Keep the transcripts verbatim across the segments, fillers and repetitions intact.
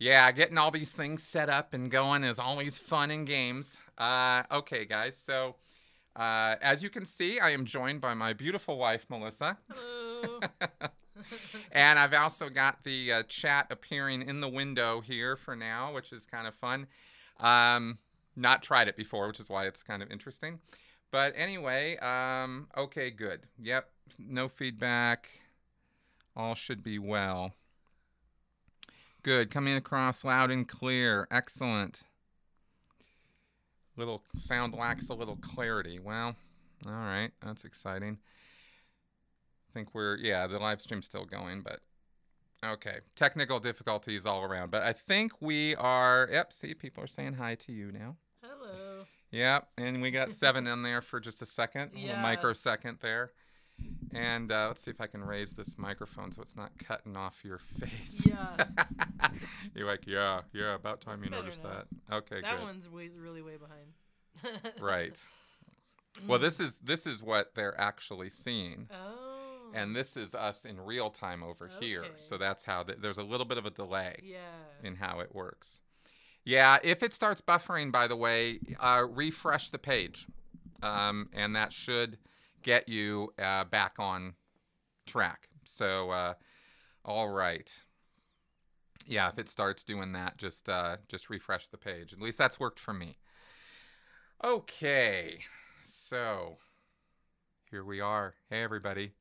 Yeah, getting all these things set up and going is always fun and games. Uh, okay, guys, so uh, as you can see, I am joined by my beautiful wife, Melissa. Hello. And I've also got the uh, chat appearing in the window here for now, which is kind of fun. Um, not tried it before, which is why it's kind of interesting. But anyway, um, okay, good. Yep, no feedback. All should be well. Good, coming across loud and clear. Excellent. Little sound lacks a little clarity. Well, all right, that's exciting. I think we're, yeah, the live stream's still going, but okay. Technical difficulties all around, but I think we are, yep, see, people are saying hi to you now. Hello. Yep, and we got seven in there for just a second, yeah. A little microsecond there. And uh, let's see if I can raise this microphone so it's not cutting off your face. Yeah. You're like, yeah, yeah, about time it's you noticed now. That. Okay, that good. That one's way, really way behind. Right. Well, this is this is what they're actually seeing. Oh. And this is us in real time over okay. here. So that's how th there's a little bit of a delay yeah. in how it works. Yeah, if it starts buffering, by the way, uh, refresh the page. Um, and that should... get you uh, back on track. So, uh, all right. Yeah, if it starts doing that, just uh, just refresh the page. At least that's worked for me. Okay, so here we are. Hey, everybody.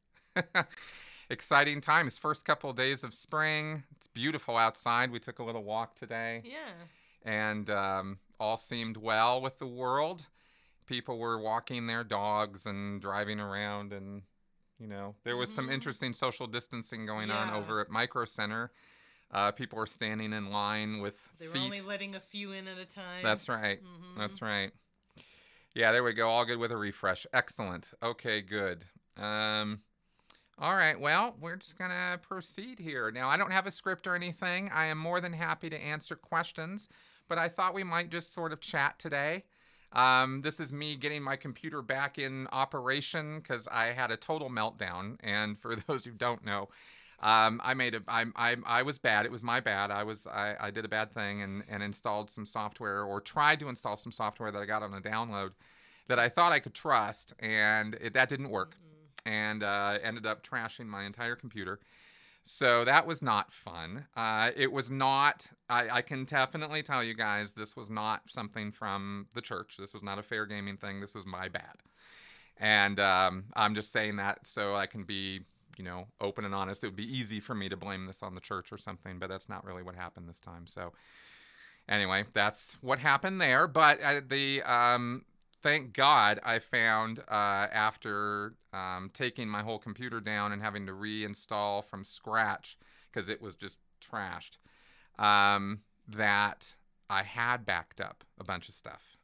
Exciting times. First couple of days of spring. It's beautiful outside. We took a little walk today. Yeah. And um, all seemed well with the world. People were walking their dogs and driving around, and, you know, there was some interesting social distancing going yeah. on over at Micro Center. Uh, people were standing in line with they feet. They were only letting a few in at a time. That's right. Mm-hmm. That's right. Yeah, there we go. All good with a refresh. Excellent. Okay, good. Um, all right. Well, we're just going to proceed here. Now, I don't have a script or anything. I am more than happy to answer questions, but I thought we might just sort of chat today. Um, this is me getting my computer back in operation because I had a total meltdown. And for those who don't know, um, I made a, I, I, I was bad. It was my bad. I was, I, I did a bad thing and, and installed some software, or tried to install some software that I got on a download that I thought I could trust. And it, that didn't work. Mm-hmm. And, uh, ended up trashing my entire computer. So that was not fun. Uh, it was not, I, I can definitely tell you guys, this was not something from the church. This was not a fair gaming thing. This was my bad. And um, I'm just saying that so I can be, you know, open and honest. It would be easy for me to blame this on the church or something, but that's not really what happened this time. So anyway, that's what happened there. But uh, the, um, thank God I found uh, after um, taking my whole computer down and having to reinstall from scratch because it was just trashed, um, that I had backed up a bunch of stuff.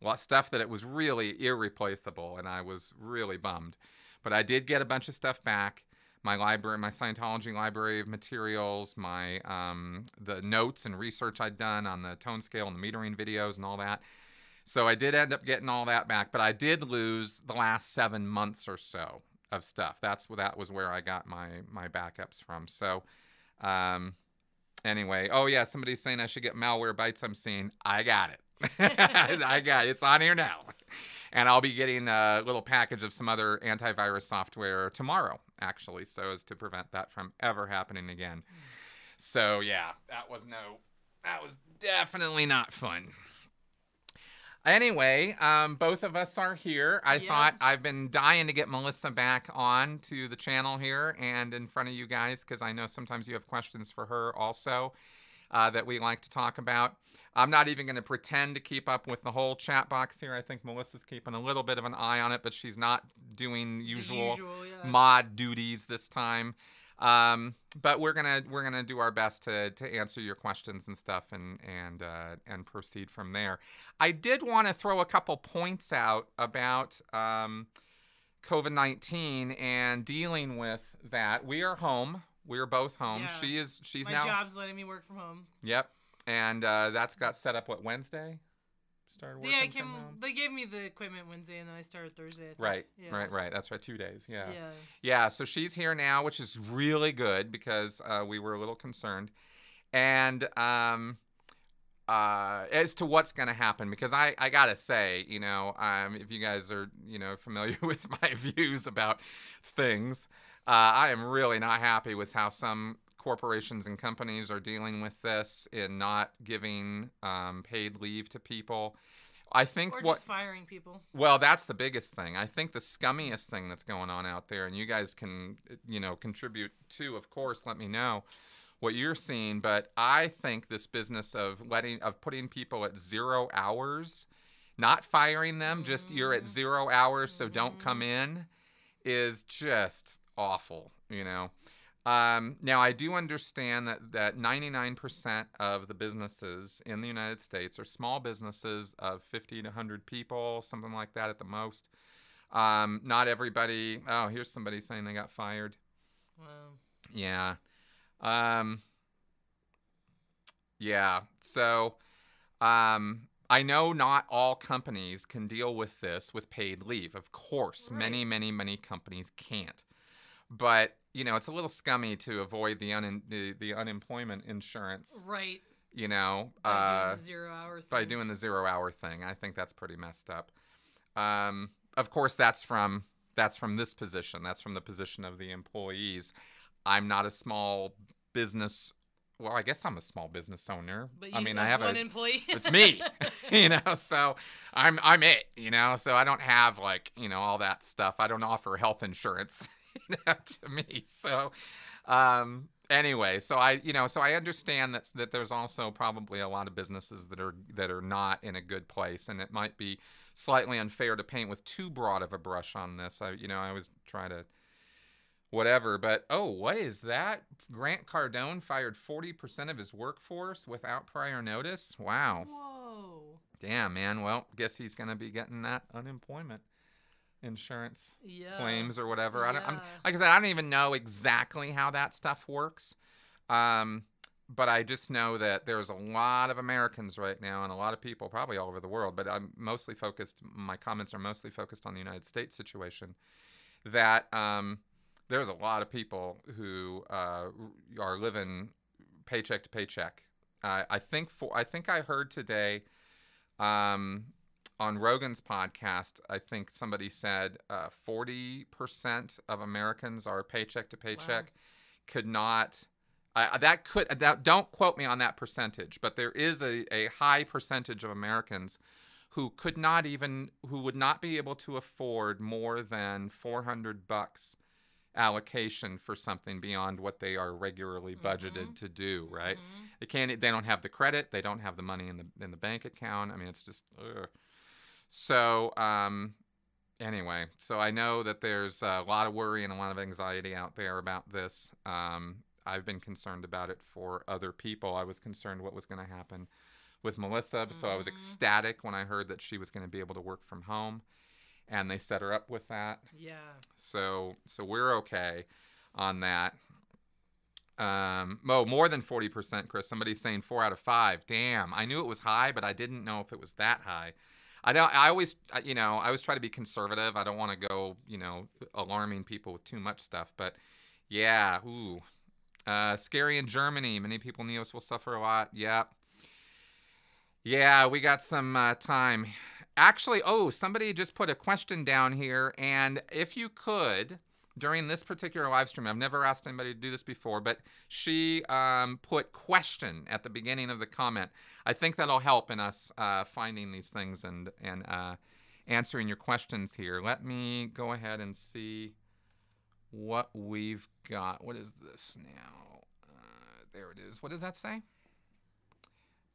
Well, stuff that it was really irreplaceable, and I was really bummed. But I did get a bunch of stuff back. My library, my Scientology library of materials, my um, the notes and research I'd done on the tone scale and the metering videos and all that. So I did end up getting all that back, but I did lose the last seven months or so of stuff. That's that was where I got my my backups from. So um, anyway, oh yeah, somebody's saying I should get Malwarebytes. I'm seeing I got it. I got it. It's on here now, and I'll be getting a little package of some other antivirus software tomorrow, actually, so as to prevent that from ever happening again. So yeah, that was no, that was definitely not fun. Anyway, um, both of us are here. I yeah. thought I've been dying to get Melissa back on to the channel here and in front of you guys, because I know sometimes you have questions for her also uh, that we like to talk about. I'm not even going to pretend to keep up with the whole chat box here. I think Melissa's keeping a little bit of an eye on it, but she's not doing usual, usual yeah. mod duties this time. Um, but we're gonna we're gonna do our best to to answer your questions and stuff, and and uh, and proceed from there. I did want to throw a couple points out about um, COVID nineteen and dealing with that. We are home. We are both home. Yeah. She is. She's now. My job's letting me work from home. Yep, and uh, that's got set up. What, Wednesday? Started working. Yeah, I came, from home. They gave me the equipment Wednesday, and then I started Thursday. I think. Right, yeah. right, right. That's right. Two days. Yeah. yeah, yeah. So she's here now, which is really good because uh, we were a little concerned, and um, uh, as to what's going to happen, because I, I got to say, you know, um, if you guys are, you know, familiar with my views about things, uh, I am really not happy with how some corporations and companies are dealing with this in not giving um, paid leave to people. I think or what, just firing people. Well, that's the biggest thing. I think the scummiest thing that's going on out there, and you guys can, you know, contribute to, of course, let me know what you're seeing. But I think this business of letting, of putting people at zero hours, not firing them, just mm-hmm. you're at zero hours, so mm-hmm. don't come in, is just awful, you know. Um, now, I do understand that, that ninety-nine percent of the businesses in the United States are small businesses of fifty to one hundred people, something like that at the most. Um, not everybody... Oh, here's somebody saying they got fired. Wow. Yeah. Um, yeah. So, um, I know not all companies can deal with this with paid leave. Of course, right. many, many, many companies can't. But... You know, it's a little scummy to avoid the un the, the unemployment insurance. Right. You know, by uh, doing the zero hour thing. By doing the zero hour thing, I think that's pretty messed up. Um, of course, that's from that's from this position. That's from the position of the employees. I'm not a small business. Well, I guess I'm a small business owner. But you I mean, have I have one a, employee. It's me. You know, so I'm I'm it. You know, so I don't have like you know all that stuff. I don't offer health insurance. to me. So um, anyway, so I, you know, so I understand that, that there's also probably a lot of businesses that are, that are not in a good place. And it might be slightly unfair to paint with too broad of a brush on this. I, you know, I always try to whatever, but, oh, what is that? Grant Cardone fired forty percent of his workforce without prior notice. Wow. Whoa. Damn, man. Well, guess he's going to be getting that unemployment insurance yeah. claims or whatever. I don't, yeah. I'm, like I said, I don't even know exactly how that stuff works. Um, but I just know that there's a lot of Americans right now and a lot of people probably all over the world, but I'm mostly focused, my comments are mostly focused on the United States situation, that um, there's a lot of people who uh, are living paycheck to paycheck. Uh, I think for, I think I heard today, um, on Rogan's podcast, I think somebody said uh, forty percent of Americans are paycheck to paycheck. Wow. Could not uh, – that could that, – don't quote me on that percentage, but there is a, a high percentage of Americans who could not even – who would not be able to afford more than four hundred bucks allocation for something beyond what they are regularly budgeted mm-hmm. to do, right? Mm-hmm. They can't – they don't have the credit. They don't have the money in the, in the bank account. I mean, it's just ugh. So um, anyway, so I know that there's a lot of worry and a lot of anxiety out there about this. Um, I've been concerned about it for other people. I was concerned what was going to happen with Melissa, mm-hmm. so I was ecstatic when I heard that she was going to be able to work from home, and they set her up with that. Yeah. So so we're okay on that. Um, oh, more than forty percent, Chris. Somebody's saying four out of five. Damn, I knew it was high, but I didn't know if it was that high. I don't. I always, you know, I always try to be conservative. I don't want to go, you know, alarming people with too much stuff. But yeah, ooh, uh, scary in Germany. Many people in the U S will suffer a lot. Yep. Yeah, we got some uh, time. Actually, oh, somebody just put a question down here, and if you could, during this particular live stream, I've never asked anybody to do this before, but she um, put question at the beginning of the comment. I think that'll help in us uh, finding these things and, and uh, answering your questions here. Let me go ahead and see what we've got. What is this now? Uh, there it is. What does that say?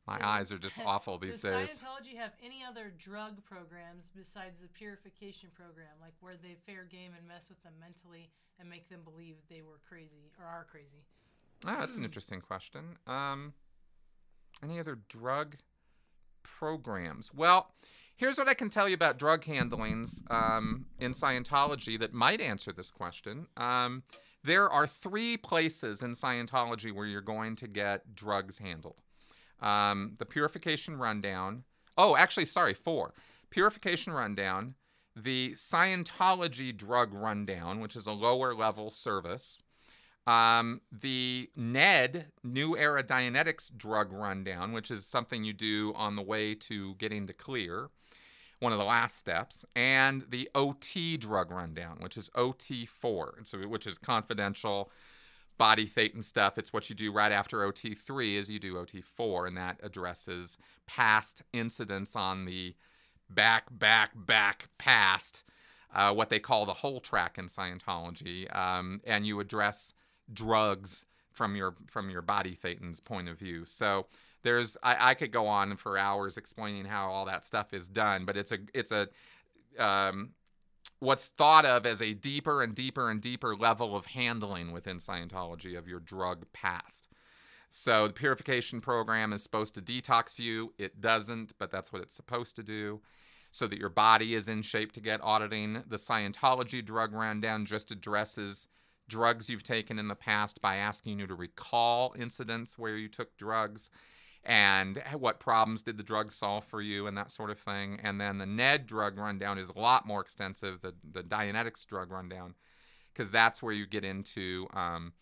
My eyes are just awful these days. Does Scientology have any other drug programs besides the purification program, like where they fair game and mess with them mentally and make them believe they were crazy or are crazy? Oh, that's an interesting question. Um, any other drug programs? Well, here's what I can tell you about drug handlings um, in Scientology that might answer this question. Um, there are three places in Scientology where you're going to get drugs handled. Um, the Purification Rundown. Oh, actually, sorry, four. Purification Rundown, the Scientology Drug Rundown, which is a lower level service, Um, the N E D, New Era Dianetics Drug Rundown, which is something you do on the way to getting to clear, one of the last steps, and the O T Drug Rundown, which is O T four, and so, which is confidential body Thetan stuff. It's what you do right after O T three is you do O T four, and that addresses past incidents on the back, back, back past, uh, what they call the whole track in Scientology, um, and you address drugs from your from your body Thetan's point of view. So there's I, I could go on for hours explaining how all that stuff is done, but it's a it's a um, what's thought of as a deeper and deeper and deeper level of handling within Scientology of your drug past. So the purification program is supposed to detox you. It doesn't, but that's what it's supposed to do, so that your body is in shape to get auditing. The Scientology Drug Rundown just addresses drugs you've taken in the past by asking you to recall incidents where you took drugs and what problems did the drugs solve for you and that sort of thing. And then the N E D Drug Rundown is a lot more extensive, the, the Dianetics Drug Rundown, because that's where you get into um,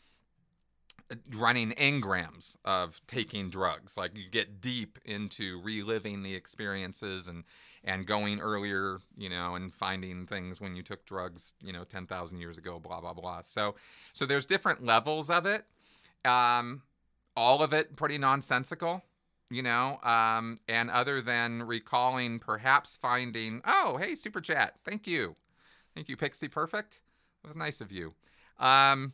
running engrams of taking drugs. Like you get deep into reliving the experiences and, and going earlier, you know, and finding things when you took drugs, you know, ten thousand years ago, blah, blah, blah. So so there's different levels of it. Um, all of it pretty nonsensical, you know, um, and other than recalling, perhaps finding, oh, hey, Super Chat, thank you. Thank you, Pixie Perfect. That was nice of you. Um,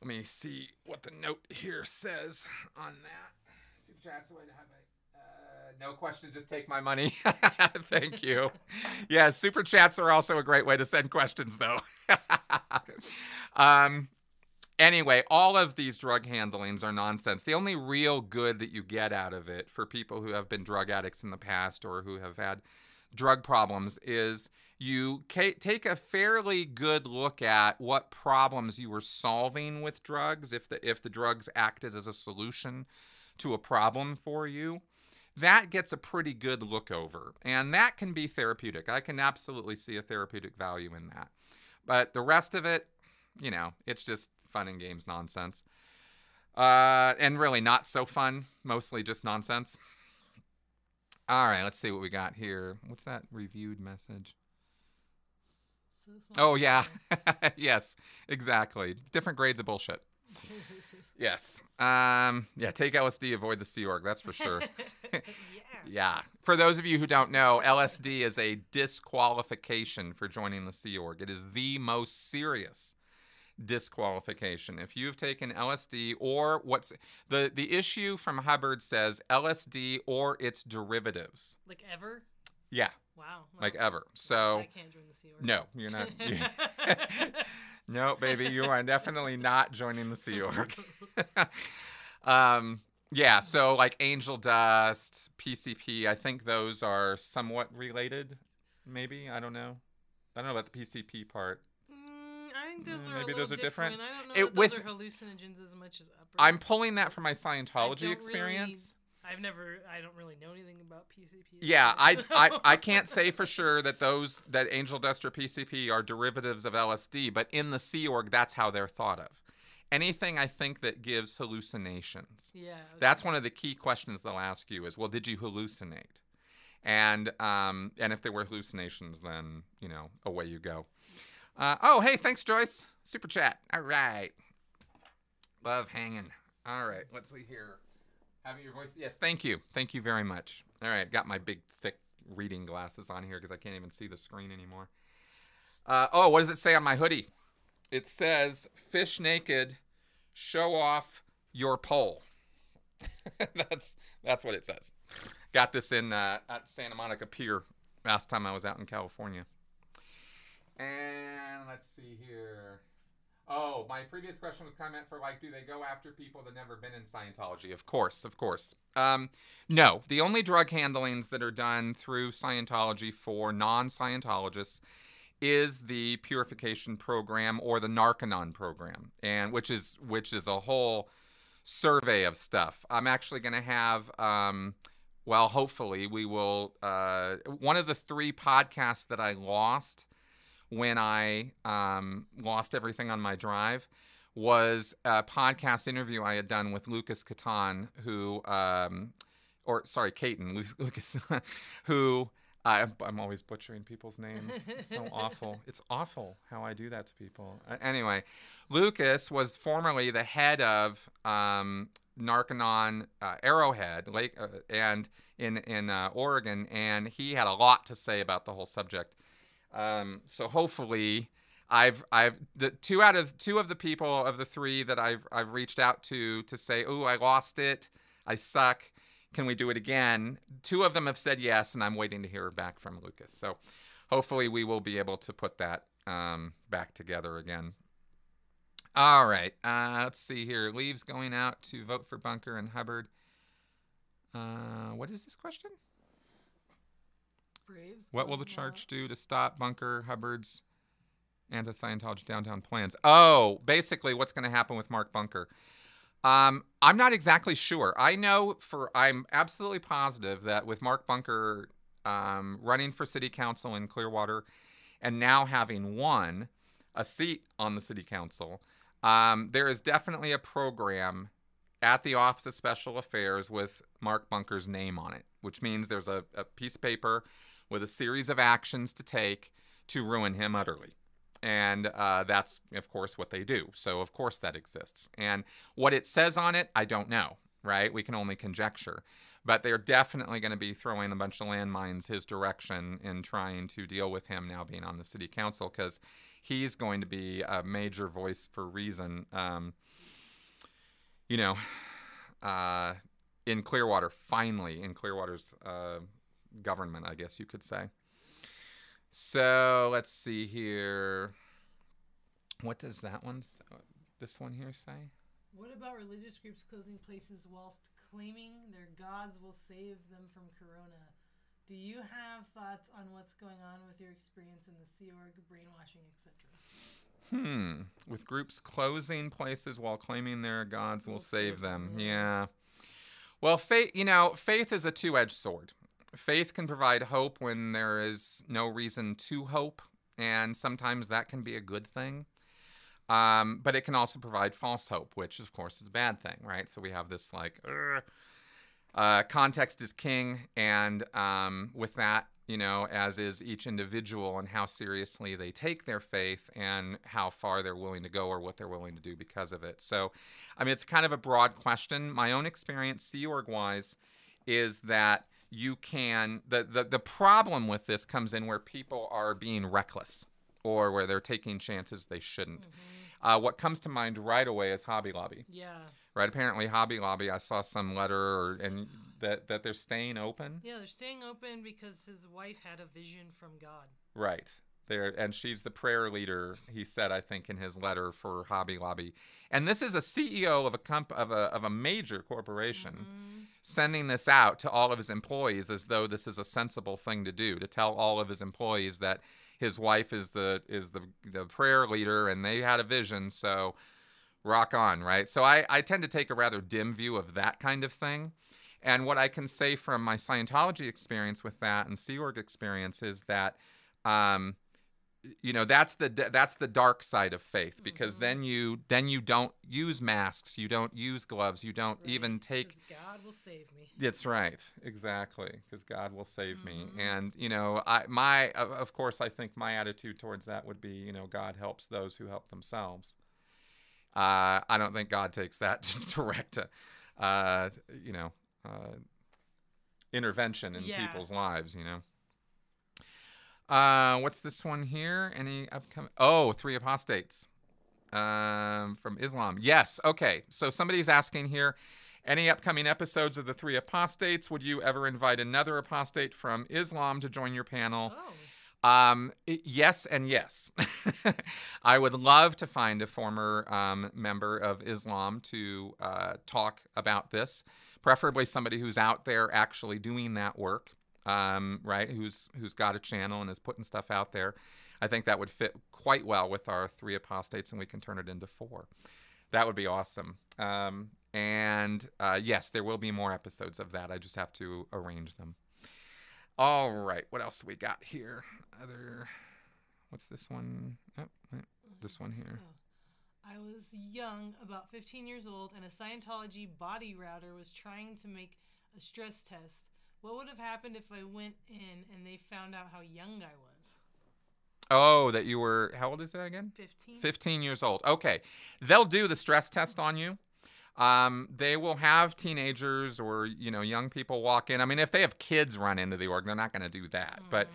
let me see what the note here says on that. Super Chat's the way to have a... No question, just take my money. Thank you. Yeah, super chats are also a great way to send questions, though. um, anyway, all of these drug handlings are nonsense. The only real good that you get out of it for people who have been drug addicts in the past or who have had drug problems is you take a fairly good look at what problems you were solving with drugs, if the, if the drugs acted as a solution to a problem for you. That gets a pretty good look over, and that can be therapeutic. I can absolutely see a therapeutic value in that. But the rest of it, you know, it's just fun and games nonsense. Uh, and really not so fun, mostly just nonsense. All right, let's see what we got here. What's that reviewed message? Oh, yeah. Yes, exactly. Different grades of bullshit. Yes. Um, yeah, take L S D, avoid the Sea Org, that's for sure. Yeah. Yeah. For those of you who don't know, L S D is a disqualification for joining the Sea Org. It is the most serious disqualification. If you've taken L S D or what's the, the issue from Hubbard says L S D or its derivatives. Like ever? Yeah. Wow. Wow. Like ever. So I can't join the Sea Org. No, you're not. You're, no, baby, you are definitely not joining the Sea Org. um, yeah, so like Angel Dust, P C P, I think those are somewhat related, maybe. I don't know. I don't know about the P C P part. Mm, I think those mm, are maybe those are different. different. I don't know if those with, are hallucinogens as much as uppers. I'm pulling that from my Scientology experience. Really... I've never, I don't really know anything about P C P. Yeah, either, so. I, I I can't say for sure that those, that Angel Dust or P C P are derivatives of L S D, but in the Sea Org, that's how they're thought of. Anything, I think, that gives hallucinations. Yeah. Okay. That's one of the key questions they'll ask you is, well, did you hallucinate? And, um, and if there were hallucinations, then, you know, away you go. Uh, oh, hey, thanks, Joyce. Super chat. All right. Love hanging. All right, let's see here. Having your voice, yes, thank you. Thank you very much. All right, got my big, thick reading glasses on here because I can't even see the screen anymore. Uh, oh, what does it say on my hoodie? It says, fish naked, show off your pole. that's that's what it says. Got this in uh, at Santa Monica Pier last time I was out in California. And let's see here. Oh, my previous question was comment for, like, do they go after people that never been in Scientology? Of course, of course. Um, no, the only drug handlings that are done through Scientology for non-Scientologists is the purification program or the Narconon program, and which is which is a whole survey of stuff. I'm actually going to have, um, well, hopefully we will, uh, one of the three podcasts that I lost when I um, lost everything on my drive was a podcast interview I had done with Lucas Catan, who, um, or sorry, Catan, Lucas, who, uh, I'm always butchering people's names. It's so awful. It's awful how I do that to people. Uh, anyway, Lucas was formerly the head of um, Narconon uh, Arrowhead Lake, uh, and in, in uh, Oregon, and he had a lot to say about the whole subject. Um, so hopefully... I've I've the two out of two of the people of the three that I've I've reached out to to say, "Ooh, I lost it. I suck. Can we do it again?" Two of them have said yes, and I'm waiting to hear back from Lucas. So hopefully we will be able to put that um, back together again. All right. Uh, let's see here. Leaves going out to vote for Bunker and Hubbard. Uh, what is this question? Braves. What will the church do to stop Bunker Hubbard's anti-Scientology downtown plans? Oh, basically what's going to happen with Mark Bunker. Um, I'm not exactly sure. I know for, I'm absolutely positive that with Mark Bunker um, running for city council in Clearwater and now having won a seat on the city council, um, there is definitely a program at the Office of Special Affairs with Mark Bunker's name on it, which means there's a, a piece of paper with a series of actions to take to ruin him utterly. And uh, that's, of course, what they do. So, of course, that exists. And what it says on it, I don't know, right? We can only conjecture. But they're definitely going to be throwing a bunch of landmines his direction in trying to deal with him now being on the city council, because he's going to be a major voice for reason, um, you know, uh, in Clearwater, finally, in Clearwater's uh, government, I guess you could say. So let's see here. What does that one, this one here say? What about religious groups closing places whilst claiming their gods will save them from corona? Do you have thoughts on what's going on with your experience in the Sea Org, brainwashing, et cetera? Hmm. With groups closing places while claiming their gods will, will save, save them. them. Yeah. Well, faith, you know, faith is a two-edged sword. Faith can provide hope when there is no reason to hope, and sometimes that can be a good thing. Um, but it can also provide false hope, which, of course, is a bad thing, right? So we have this, like, uh, context is king, and um, with that, you know, as is each individual and how seriously they take their faith and how far they're willing to go or what they're willing to do because of it. So, I mean, it's kind of a broad question. My own experience, Sea Org-wise, is that you can, the, the, the problem with this comes in where people are being reckless or where they're taking chances they shouldn't. Mm-hmm. Uh, what comes to mind right away is Hobby Lobby. Yeah. Right, apparently Hobby Lobby, I saw some letter or, and that, that they're staying open. Yeah, they're staying open because his wife had a vision from God. Right. There, and she's the prayer leader, he said, I think, in his letter for Hobby Lobby. And this is a C E O of a comp of a of a major corporation mm-hmm. sending this out to all of his employees as though this is a sensible thing to do, to tell all of his employees that his wife is the is the the prayer leader and they had a vision, so rock on, right? So I, I tend to take a rather dim view of that kind of thing. And what I can say from my Scientology experience with that and Sea Org experience is that um you know, that's the that's the dark side of faith, because mm-hmm. then you then you don't use masks, you don't use gloves, you don't right. even take. God will save me. That's right, exactly, because God will save mm-hmm. me. And you know, I my of course I think my attitude towards that would be, you know, God helps those who help themselves. Uh, I don't think God takes that direct, uh, you know, uh, intervention in yeah. people's lives, you know. Uh, what's this one here? Any upcoming? Oh, three apostates um, from Islam. Yes. Okay. So somebody's asking here, any upcoming episodes of the three apostates? Would you ever invite another apostate from Islam to join your panel? Oh. Um, it, yes and yes. I would love to find a former um, member of Islam to uh, talk about this, preferably somebody who's out there actually doing that work. Um, right, who's who's got a channel and is putting stuff out there. I think that would fit quite well with our three apostates, and we can turn it into four. That would be awesome. Um, and uh, yes, there will be more episodes of that. I just have to arrange them. All right, what else do we got here? Other, what's this one? Oh, this one here. I was young, about fifteen years old, and a Scientology body router was trying to make a stress test. What would have happened if I went in and they found out how young I was? Oh, that you were, how old is that again? fifteen. fifteen years old. Okay. They'll do the stress test on you. Um, they will have teenagers or, you know, young people walk in. I mean, if they have kids run into the org, they're not going to do that. Mm. But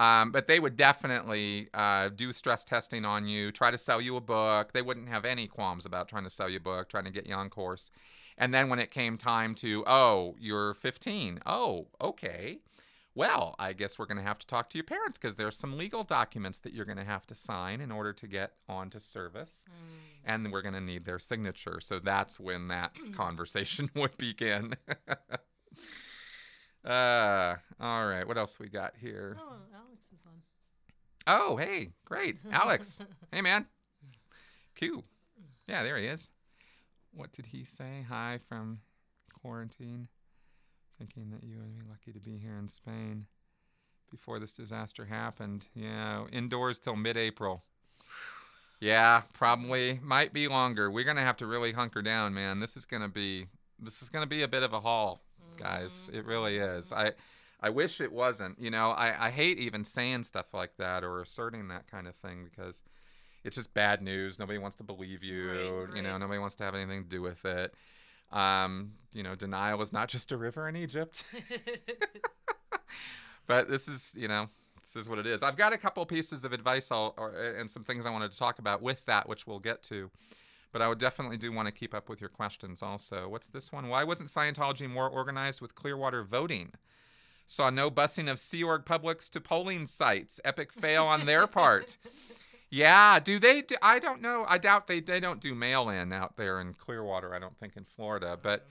um, but they would definitely uh, do stress testing on you, try to sell you a book. They wouldn't have any qualms about trying to sell you a book, trying to get you on course. And then when it came time to, oh, you're fifteen. Oh, okay. Well, I guess we're going to have to talk to your parents because there's some legal documents that you're going to have to sign in order to get onto service, mm. and we're going to need their signature. So that's when that conversation would begin. uh, all right, what else we got here? Oh, Alex is on. Oh, hey, great, Alex. Hey, man. Q. Yeah, there he is. What did he say? Hi from quarantine. Thinking that you would be lucky to be here in Spain before this disaster happened. Yeah, indoors till mid-April. Yeah, probably might be longer. We're gonna have to really hunker down, man. This is gonna be this is gonna be a bit of a haul, guys. It really is. I I wish it wasn't. You know, I I hate even saying stuff like that or asserting that kind of thing because it's just bad news. Nobody wants to believe you. Right, right. You know, nobody wants to have anything to do with it. Um, you know, denial is not just a river in Egypt. But this is, you know, this is what it is. I've got a couple pieces of advice I'll, or, and some things I wanted to talk about with that, which we'll get to. But I would definitely do want to keep up with your questions also. What's this one? Why wasn't Scientology more organized with Clearwater voting? Saw no busing of Sea Org publics to polling sites. Epic fail on their part. Yeah, do they? Do, I don't know. I doubt they, they don't do mail-in out there in Clearwater, I don't think, in Florida. But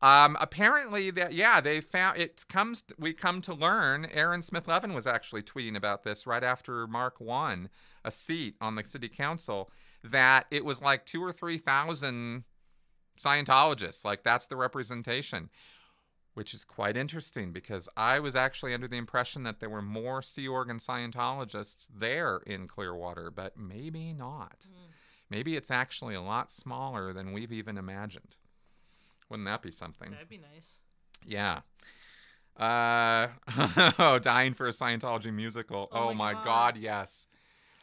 um, apparently, that yeah, they found it comes. We come to learn, Aaron Smith-Levin was actually tweeting about this right after Mark won a seat on the city council, that it was like two or three thousand Scientologists. Like, that's the representation, which is quite interesting because I was actually under the impression that there were more Sea Org and Scientologists there in Clearwater, but maybe not. Mm. Maybe it's actually a lot smaller than we've even imagined. Wouldn't that be something? That'd be nice. Yeah. Uh, oh, dying for a Scientology musical. Oh, oh my God. God, yes.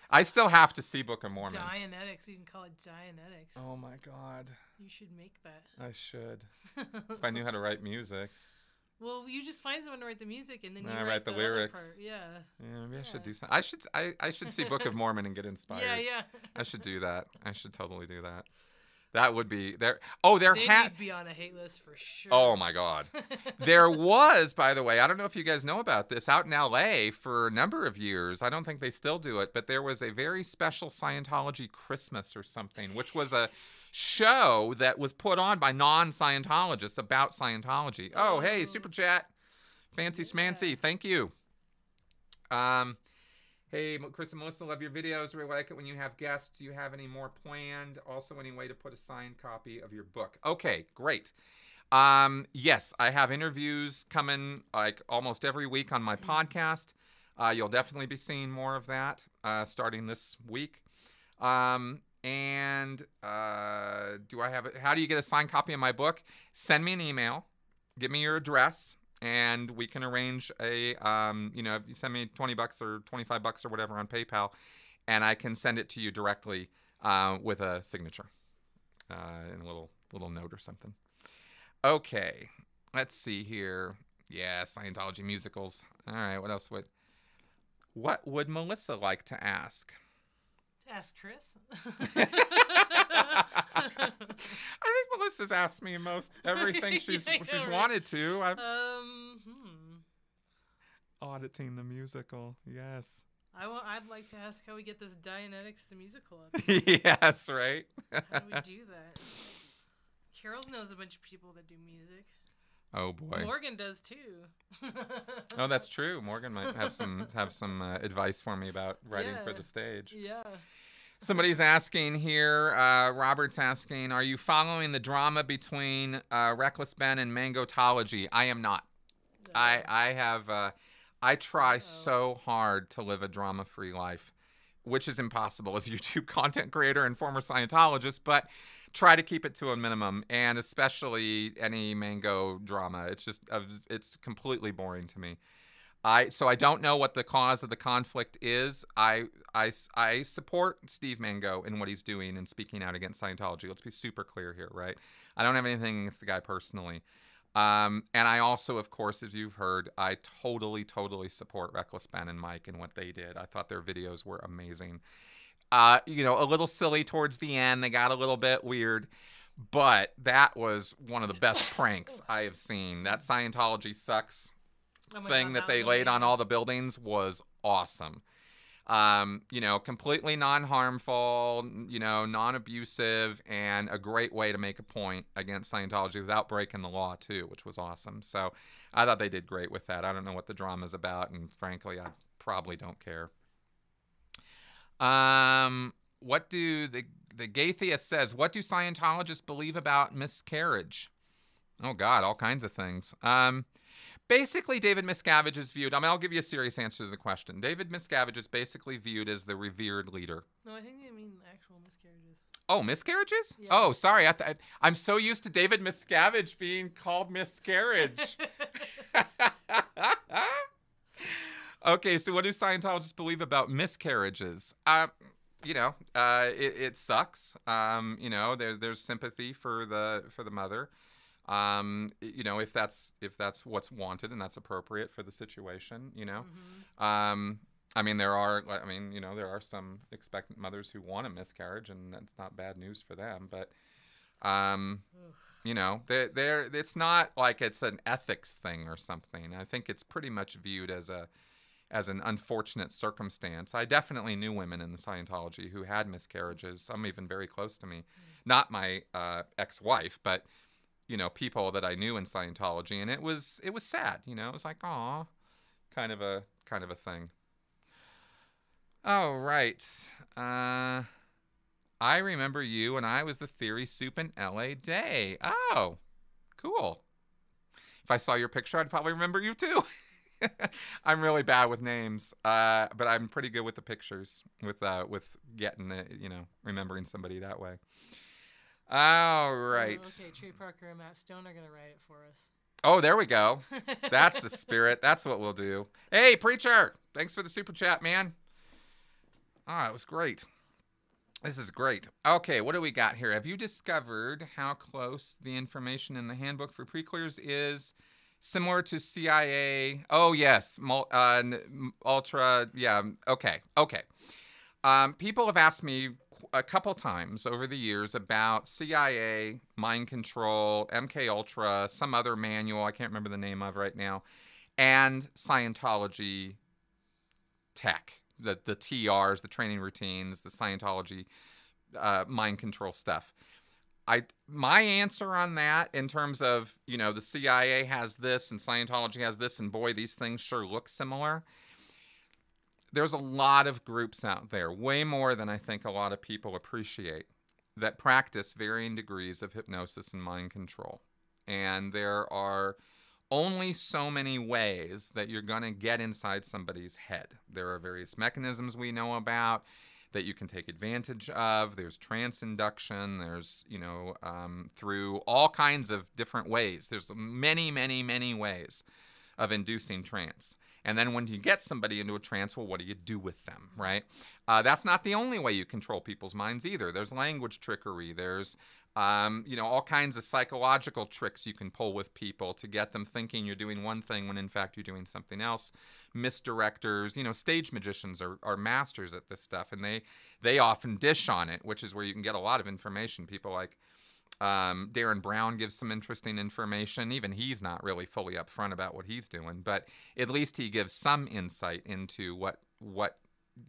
I still have to see Book of Mormon. Dianetics. You can call it Dianetics. Oh, my God. You should make that. I should. If I knew how to write music. Well, you just find someone to write the music, and then you I write, write the, the lyrics. Other part. Yeah. Yeah, maybe yeah. I should do something. I should. I, I should see Book of Mormon and get inspired. Yeah, yeah. I should do that. I should totally do that. That would be there. Oh, there had be on a hate list for sure. Oh my God, there was. By the way, I don't know if you guys know about this. Out in L A for a number of years, I don't think they still do it, but there was a very special Scientology Christmas or something, which was a show that was put on by non-Scientologists about Scientology. Oh, hey, super chat, fancy schmancy, yeah. Thank you. Um. Hey, Chris and Melissa, love your videos. Really like it when you have guests. Do you have any more planned? Also, any way to put a signed copy of your book? Okay, great. Um, yes, I have interviews coming like almost every week on my podcast. Uh, you'll definitely be seeing more of that uh, starting this week. Um, and uh, do I have? A, how do you get a signed copy of my book? Send me an email. Give me your address. And we can arrange a, um, you know, you send me twenty bucks or twenty-five bucks or whatever on PayPal, and I can send it to you directly uh, with a signature uh, and a little little note or something. Okay, let's see here. Yeah, Scientology musicals. All right, what else would? What would Melissa like to ask? To ask Chris. I think Melissa's asked me most everything she's yeah, she's right. wanted to. I've um, hmm. Auditing the musical, yes. I w I'd like to ask how we get this Dianetics the musical up. Yes, right. How do we do that? Carol knows a bunch of people that do music. Oh boy. Morgan does too. Oh, that's true. Morgan might have some have some uh, advice for me about writing yeah. for the stage. Yeah. Somebody's asking here, uh, Robert's asking, are you following the drama between uh, Reckless Ben and Mangotology? I am not. No. I, I have, uh, I try Uh-oh. so hard to live a drama-free life, which is impossible as a YouTube content creator and former Scientologist, but try to keep it to a minimum, and especially any Mango drama. It's just, it's completely boring to me. I, so I don't know what the cause of the conflict is. I, I, I support Steve Mango in what he's doing and speaking out against Scientology. Let's be super clear here, right? I don't have anything against the guy personally. Um, and I also, of course, as you've heard, I totally, totally support Reckless Ben and Mike and what they did. I thought their videos were amazing. Uh, you know, a little silly towards the end. They got a little bit weird. But that was one of the best pranks I have seen. That Scientology sucks Oh my thing God, that they laid on all the buildings was awesome. Um, you know, completely non-harmful, you know, non-abusive, and a great way to make a point against Scientology without breaking the law, too, which was awesome. So I thought they did great with that. I don't know what the drama's about, and frankly, I probably don't care. Um, what do the, the gay theist says, what do Scientologists believe about miscarriage? Oh, God, all kinds of things. Um... Basically, David Miscavige is viewed... I mean, I'll give you a serious answer to the question. David Miscavige is basically viewed as the revered leader. No, I think they mean actual miscarriages. Oh, miscarriages? Yeah. Oh, sorry. I th I'm so used to David Miscavige being called miscarriage. Okay, so what do Scientologists believe about miscarriages? Uh, you know, uh, it, it sucks. Um, you know, there, there's sympathy for the for the mother. Um, you know, if that's, if that's what's wanted and that's appropriate for the situation, you know, mm-hmm. um, I mean, there are, I mean, you know, there are some expectant mothers who want a miscarriage, and that's not bad news for them, but, um, Ugh. you know, they're, they're, it's not like it's an ethics thing or something. I think it's pretty much viewed as a, as an unfortunate circumstance. I definitely knew women in the Scientology who had miscarriages, some even very close to me, mm-hmm. not my, uh, ex-wife, but you know, people that I knew in Scientology, and it was, it was sad, you know, it was like, aw, kind of a, kind of a thing. All right. Uh, I remember you, and I was the Theory Soup in L A Day. Oh, cool. If I saw your picture, I'd probably remember you too. I'm really bad with names, uh, but I'm pretty good with the pictures, with, uh, with getting the, you know, remembering somebody that way. All right. Ooh, okay, Tree Parker and Matt Stone are going to write it for us. Oh, there we go. That's the spirit. That's what we'll do. Hey, Preacher, thanks for the super chat, man. Ah, oh, it was great. This is great. Okay, what do we got here? Have you discovered how close the information in the handbook for pre-clears is similar to C I A? Oh, yes. Mul uh, ultra, yeah. Okay, okay. Um, people have asked me a couple times over the years about C I A, mind control, M K Ultra, some other manual I can't remember the name of right now, and Scientology tech, the, the T Rs, the training routines, the Scientology uh, mind control stuff. I, my answer on that in terms of, you know, the C I A has this and Scientology has this, and boy, these things sure look similar. There's a lot of groups out there, way more than I think a lot of people appreciate, that practice varying degrees of hypnosis and mind control. And there are only so many ways that you're going to get inside somebody's head. There are various mechanisms we know about that you can take advantage of. There's trance induction. There's, you know, um, through all kinds of different ways. There's many, many, many ways of inducing trance. And then when you get somebody into a trance, well, what do you do with them, right? Uh, that's not the only way you control people's minds either. There's language trickery. There's, um, you know, all kinds of psychological tricks you can pull with people to get them thinking you're doing one thing when in fact you're doing something else. Misdirectors, you know, stage magicians are, are masters at this stuff, and they, they often dish on it, which is where you can get a lot of information. People like um, Darren Brown gives some interesting information. Even he's not really fully upfront about what he's doing, but at least he gives some insight into what, what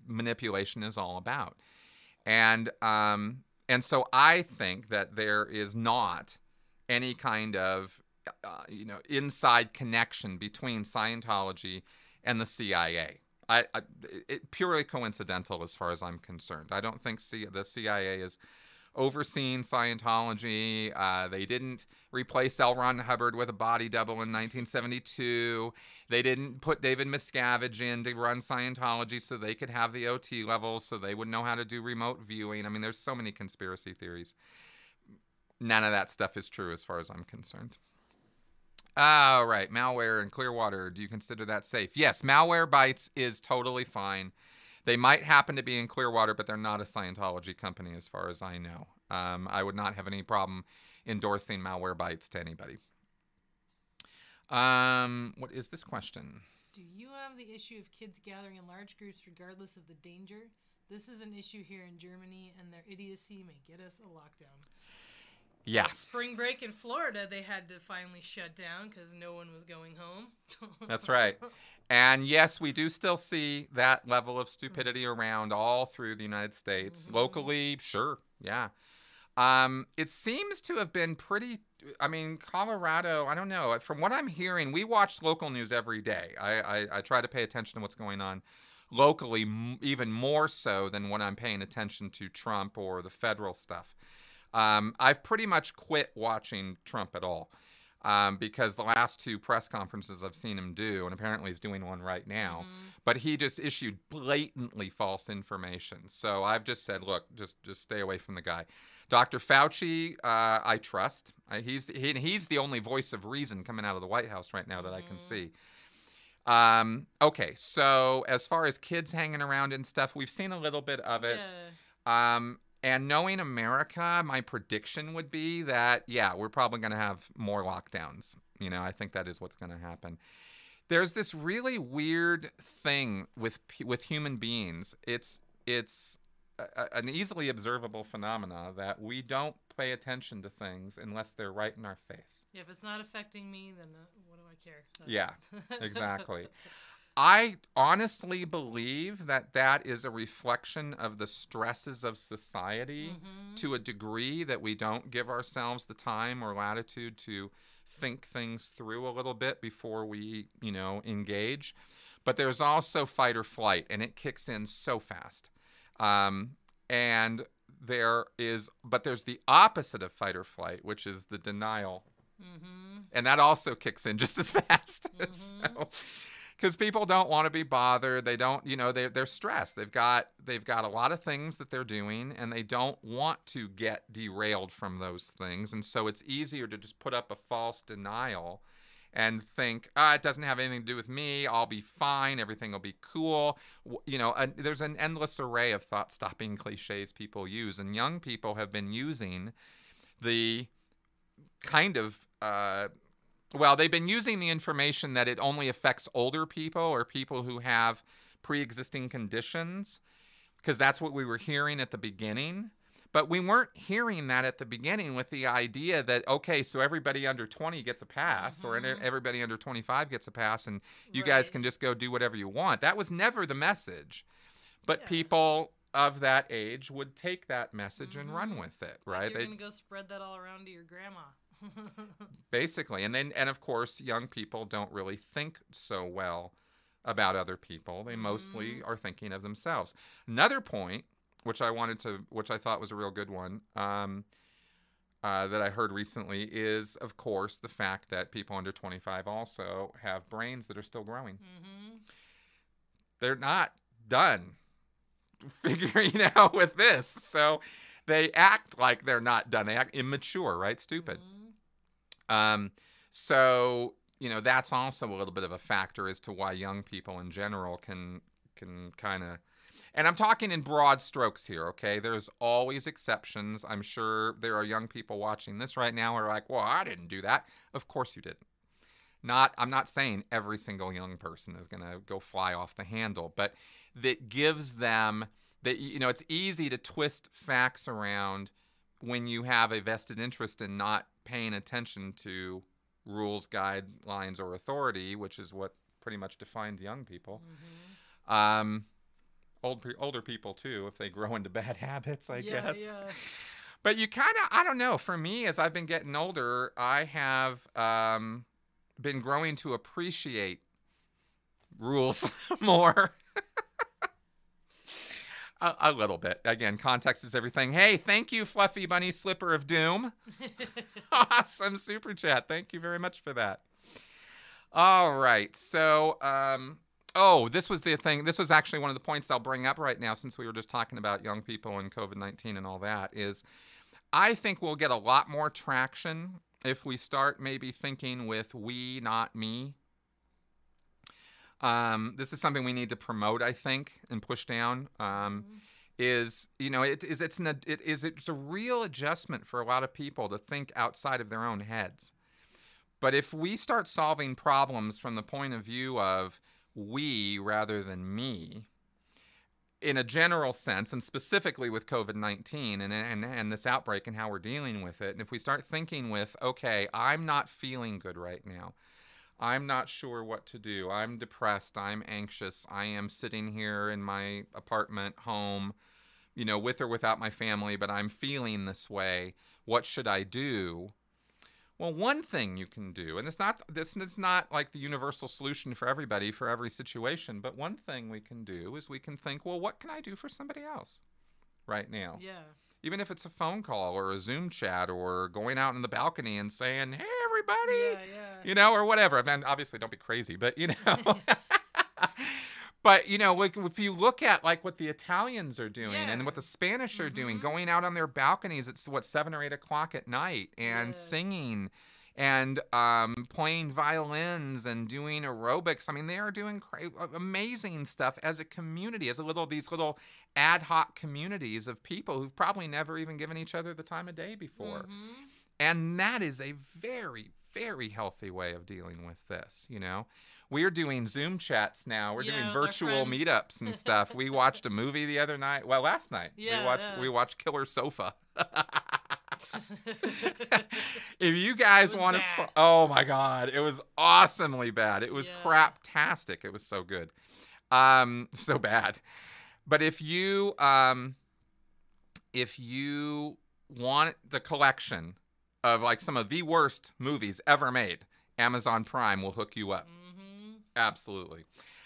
manipulation is all about. And, um, and so I think that there is not any kind of, uh, you know, inside connection between Scientology and the C I A. I, I it, purely coincidental as far as I'm concerned. I don't think C the C I A is overseen Scientology. Uh, they didn't replace L. Ron Hubbard with a body double in nineteen seventy-two. They didn't put David Miscavige in to run Scientology so they could have the O T levels, so they would know how to do remote viewing. I mean, there's so many conspiracy theories. None of that stuff is true as far as I'm concerned. All right, malware and Clearwater. Do you consider that safe? Yes, Malwarebytes is totally fine. They might happen to be in Clearwater, but they're not a Scientology company as far as I know. Um, I would not have any problem endorsing Malwarebytes to anybody. Um, what is this question? Do you have the issue of kids gathering in large groups regardless of the danger? This is an issue here in Germany, and their idiocy may get us a lockdown. Yeah. Well, spring break in Florida, they had to finally shut down because no one was going home. That's right. And yes, we do still see that level of stupidity around all through the United States. Mm-hmm. Locally, sure, yeah. Um, it seems to have been pretty, I mean, Colorado, I don't know. From what I'm hearing, we watch local news every day. I, I, I try to pay attention to what's going on locally, m even more so than when I'm paying attention to Trump or the federal stuff. Um, I've pretty much quit watching Trump at all um, because the last two press conferences I've seen him do, and apparently he's doing one right now, mm-hmm. but he just issued blatantly false information. So I've just said, look, just just stay away from the guy. Doctor Fauci, uh, I trust. Uh, he's, he, he's the only voice of reason coming out of the White House right now that mm-hmm. I can see. Um, okay, so as far as kids hanging around and stuff, we've seen a little bit of it. Yeah. Um, And knowing America, my prediction would be that, yeah, we're probably going to have more lockdowns. You know, I think that is what's going to happen. There's this really weird thing with with human beings. It's, it's a, an easily observable phenomena that we don't pay attention to things unless they're right in our face. Yeah, if it's not affecting me, then what do I care? That's yeah, exactly. I honestly believe that that is a reflection of the stresses of society mm-hmm. to a degree that we don't give ourselves the time or latitude to think things through a little bit before we, you know, engage. But there's also fight or flight, and it kicks in so fast. Um, and there is, but there's the opposite of fight or flight, which is the denial. Mm-hmm. And that also kicks in just as fast. Mm-hmm. so... Because people don't want to be bothered. They don't, you know, they, they're stressed. They've got, they've got a lot of things that they're doing, and they don't want to get derailed from those things. And so it's easier to just put up a false denial and think, ah, it doesn't have anything to do with me. I'll be fine. Everything will be cool. You know, a, there's an endless array of thought-stopping cliches people use. And young people have been using the kind of... Uh, Well, they've been using the information that it only affects older people or people who have pre-existing conditions, because that's what we were hearing at the beginning. But we weren't hearing that at the beginning with the idea that, okay, so everybody under twenty gets a pass mm-hmm. or everybody under twenty-five gets a pass and you right. guys can just go do whatever you want. That was never the message. But yeah. people of that age would take that message mm-hmm. and run with it, right? You're going to go spread that all around to your grandma. Basically. And then, and of course, young people don't really think so well about other people. They mostly mm. are thinking of themselves. Another point, which I wanted to, which I thought was a real good one, um, uh, that I heard recently is, of course, the fact that people under twenty-five also have brains that are still growing. Mm-hmm. They're not done figuring out with this. So they act like they're not done. They act immature, right? Stupid. Mm-hmm. Um, so, you know, that's also a little bit of a factor as to why young people in general can, can kind of, and I'm talking in broad strokes here. Okay. There's always exceptions. I'm sure there are young people watching this right now who are like, well, I didn't do that. Of course you didn't. Not, I'm not saying every single young person is going to go fly off the handle, but that gives them that, you know, it's easy to twist facts around when you have a vested interest in not paying attention to rules, guidelines, or authority, which is what pretty much defines young people. Mm-hmm. um, old, older people, too, if they grow into bad habits, I yeah, guess. Yeah. But you kind of, I don't know, for me, as I've been getting older, I have um, been growing to appreciate rules more. A, a little bit. Again, context is everything. Hey, thank you, Fluffy Bunny Slipper of Doom. Awesome super chat. Thank you very much for that. All right. So, um, oh, this was the thing. This was actually one of the points I'll bring up right now, since we were just talking about young people and COVID nineteen and all that, is I think we'll get a lot more traction if we start maybe thinking with we, not me. Um, this is something we need to promote, I think, and push down. Um, mm-hmm. Is you know, it is it's an it is it's a real adjustment for a lot of people to think outside of their own heads. But if we start solving problems from the point of view of we rather than me, in a general sense, and specifically with COVID nineteen and and and this outbreak and how we're dealing with it, and if we start thinking with, okay, I'm not feeling good right now. I'm not sure what to do. I'm depressed. I'm anxious. I am sitting here in my apartment, home, you know, with or without my family, but I'm feeling this way. What should I do? Well, one thing you can do, and it's not, this is not like the universal solution for everybody, for every situation, but one thing we can do is we can think, well, what can I do for somebody else right now? Yeah. Even if it's a phone call or a Zoom chat or going out on the balcony and saying, hey, everybody, yeah, yeah. you know, or whatever. I mean, obviously don't be crazy, but, you know, but, you know, like if you look at like what the Italians are doing yeah. and what the Spanish are mm-hmm. doing, going out on their balconies at what, seven or eight o'clock at night and yeah. singing and um, playing violins and doing aerobics. I mean, they are doing cra amazing stuff as a community, as a little, these little ad hoc communities of people who've probably never even given each other the time of day before. Mm-hmm. And that is a very, very healthy way of dealing with this, you know? We're doing Zoom chats now. We're yeah, doing virtual meetups and stuff. We watched a movie the other night. Well, last night. Yeah, we watched yeah. we watched Killer Sofa. If you guys want to... Oh, my God. It was awesomely bad. It was yeah. craptastic. It was so good. Um, so bad. But if you... Um, if you want the collection... of like some of the worst movies ever made, Amazon Prime will hook you up. Mm-hmm. Absolutely.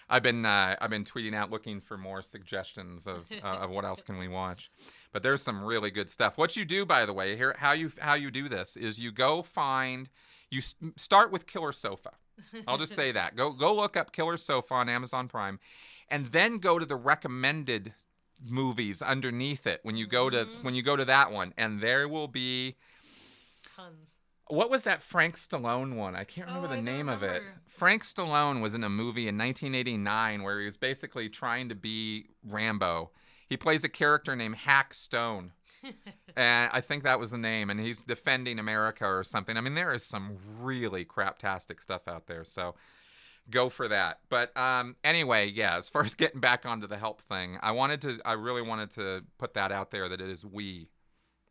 I've been uh, I've been tweeting out looking for more suggestions of uh, of what else can we watch, but there's some really good stuff. What you do, by the way, here how you how you do this is you go find you start with Killer Sofa. I'll just say that go go look up Killer Sofa on Amazon Prime, and then go to the recommended movies underneath it when you go to mm-hmm. when you go to that one, and there will be. Tons. What was that Frank Stallone one? I can't remember oh, the I name remember. of it. Frank Stallone was in a movie in nineteen eighty-nine where he was basically trying to be Rambo. He plays a character named Hack Stone. And I think that was the name. And he's defending America or something. I mean, there is some really craptastic stuff out there. So go for that. But um, anyway, yeah, as far as getting back onto the help thing, I wanted to, I really wanted to put that out there that it is we,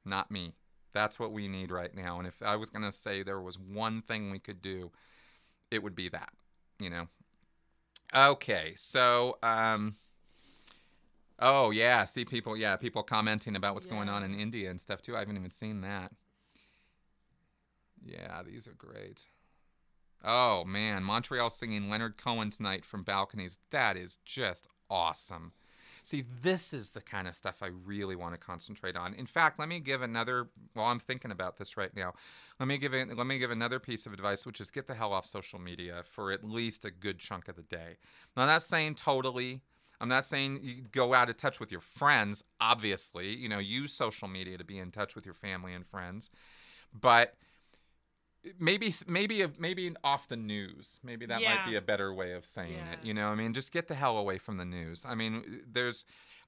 not me. That's what we need right now. And if I was going to say there was one thing we could do, it would be that, you know? Okay. So, um, oh yeah. See people. Yeah. People commenting about what's yeah. going on in India and stuff too. I haven't even seen that. Yeah. These are great. Oh man. Montreal singing Leonard Cohen tonight from balconies. That is just awesome. See, this is the kind of stuff I really want to concentrate on. In fact, let me give another, while I'm thinking about this right now, let me give it, let me give another piece of advice, which is get the hell off social media for at least a good chunk of the day. Now, I'm not saying totally. I'm not saying you go out of touch with your friends, obviously. You know, use social media to be in touch with your family and friends. But... Maybe maybe maybe off the news. Maybe that yeah. might be a better way of saying yeah. it. You know, I mean, just get the hell away from the news. I mean, there's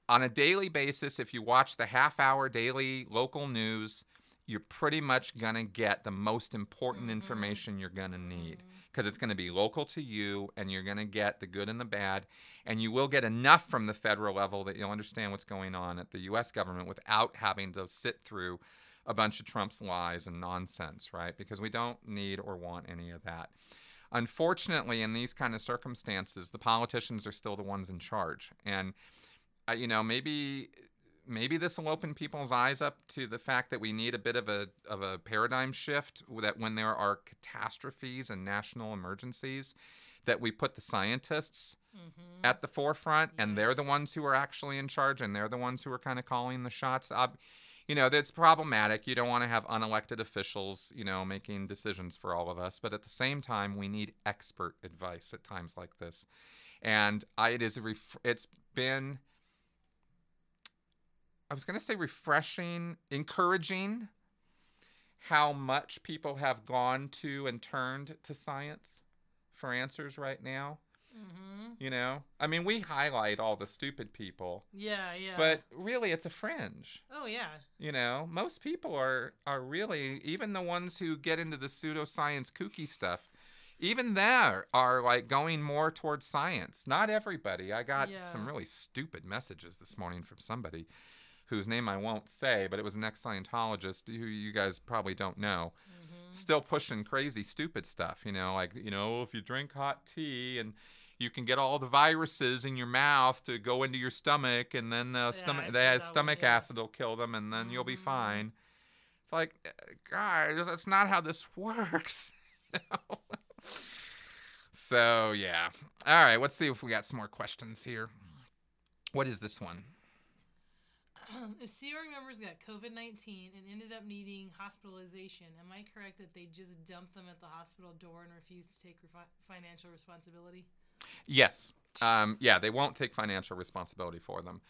on a daily basis, if you watch the half-hour daily local news, you're pretty much gonna get the most important mm-hmm. information you're gonna need because it's gonna be local to you, and you're gonna get the good and the bad, and you will get enough from the federal level that you'll understand what's going on at the U S government without having to sit through a bunch of Trump's lies and nonsense, right? Because we don't need or want any of that. Unfortunately, in these kind of circumstances, the politicians are still the ones in charge. And, uh, you know, maybe maybe this will open people's eyes up to the fact that we need a bit of a of a paradigm shift, that when there are catastrophes and national emergencies, that we put the scientists mm-hmm. at the forefront, yes. and they're the ones who are actually in charge, and they're the ones who are kind of calling the shots. Ob- you know, that's problematic. You don't want to have unelected officials, you know, making decisions for all of us. But at the same time, we need expert advice at times like this. And I, it is a ref- it's been... I was going to say refreshing, encouraging how much people have gone to and turned to science for answers right now. Mm-hmm. You know? I mean, we highlight all the stupid people. Yeah, yeah. But really, it's a fringe. Oh, yeah. You know? Most people are, are really, even the ones who get into the pseudoscience kooky stuff, even there are, like, going more towards science. Not everybody. I got yeah. some really stupid messages this morning from somebody whose name I won't say, but it was an ex-Scientologist who you guys probably don't know, mm-hmm. still pushing crazy, stupid stuff, you know, like, you know, if you drink hot tea and you can get all the viruses in your mouth to go into your stomach, and then the yeah, stomach, they had stomach one, yeah. acid will kill them, and then you'll be mm-hmm. fine. It's like, God, that's not how this works. You know? So, yeah. All right, let's see if we got some more questions here. What is this one? Um, if Sea Org members got COVID nineteen and ended up needing hospitalization, am I correct that they just dumped them at the hospital door and refused to take refi- financial responsibility? Yes. Um, yeah, they won't take financial responsibility for them.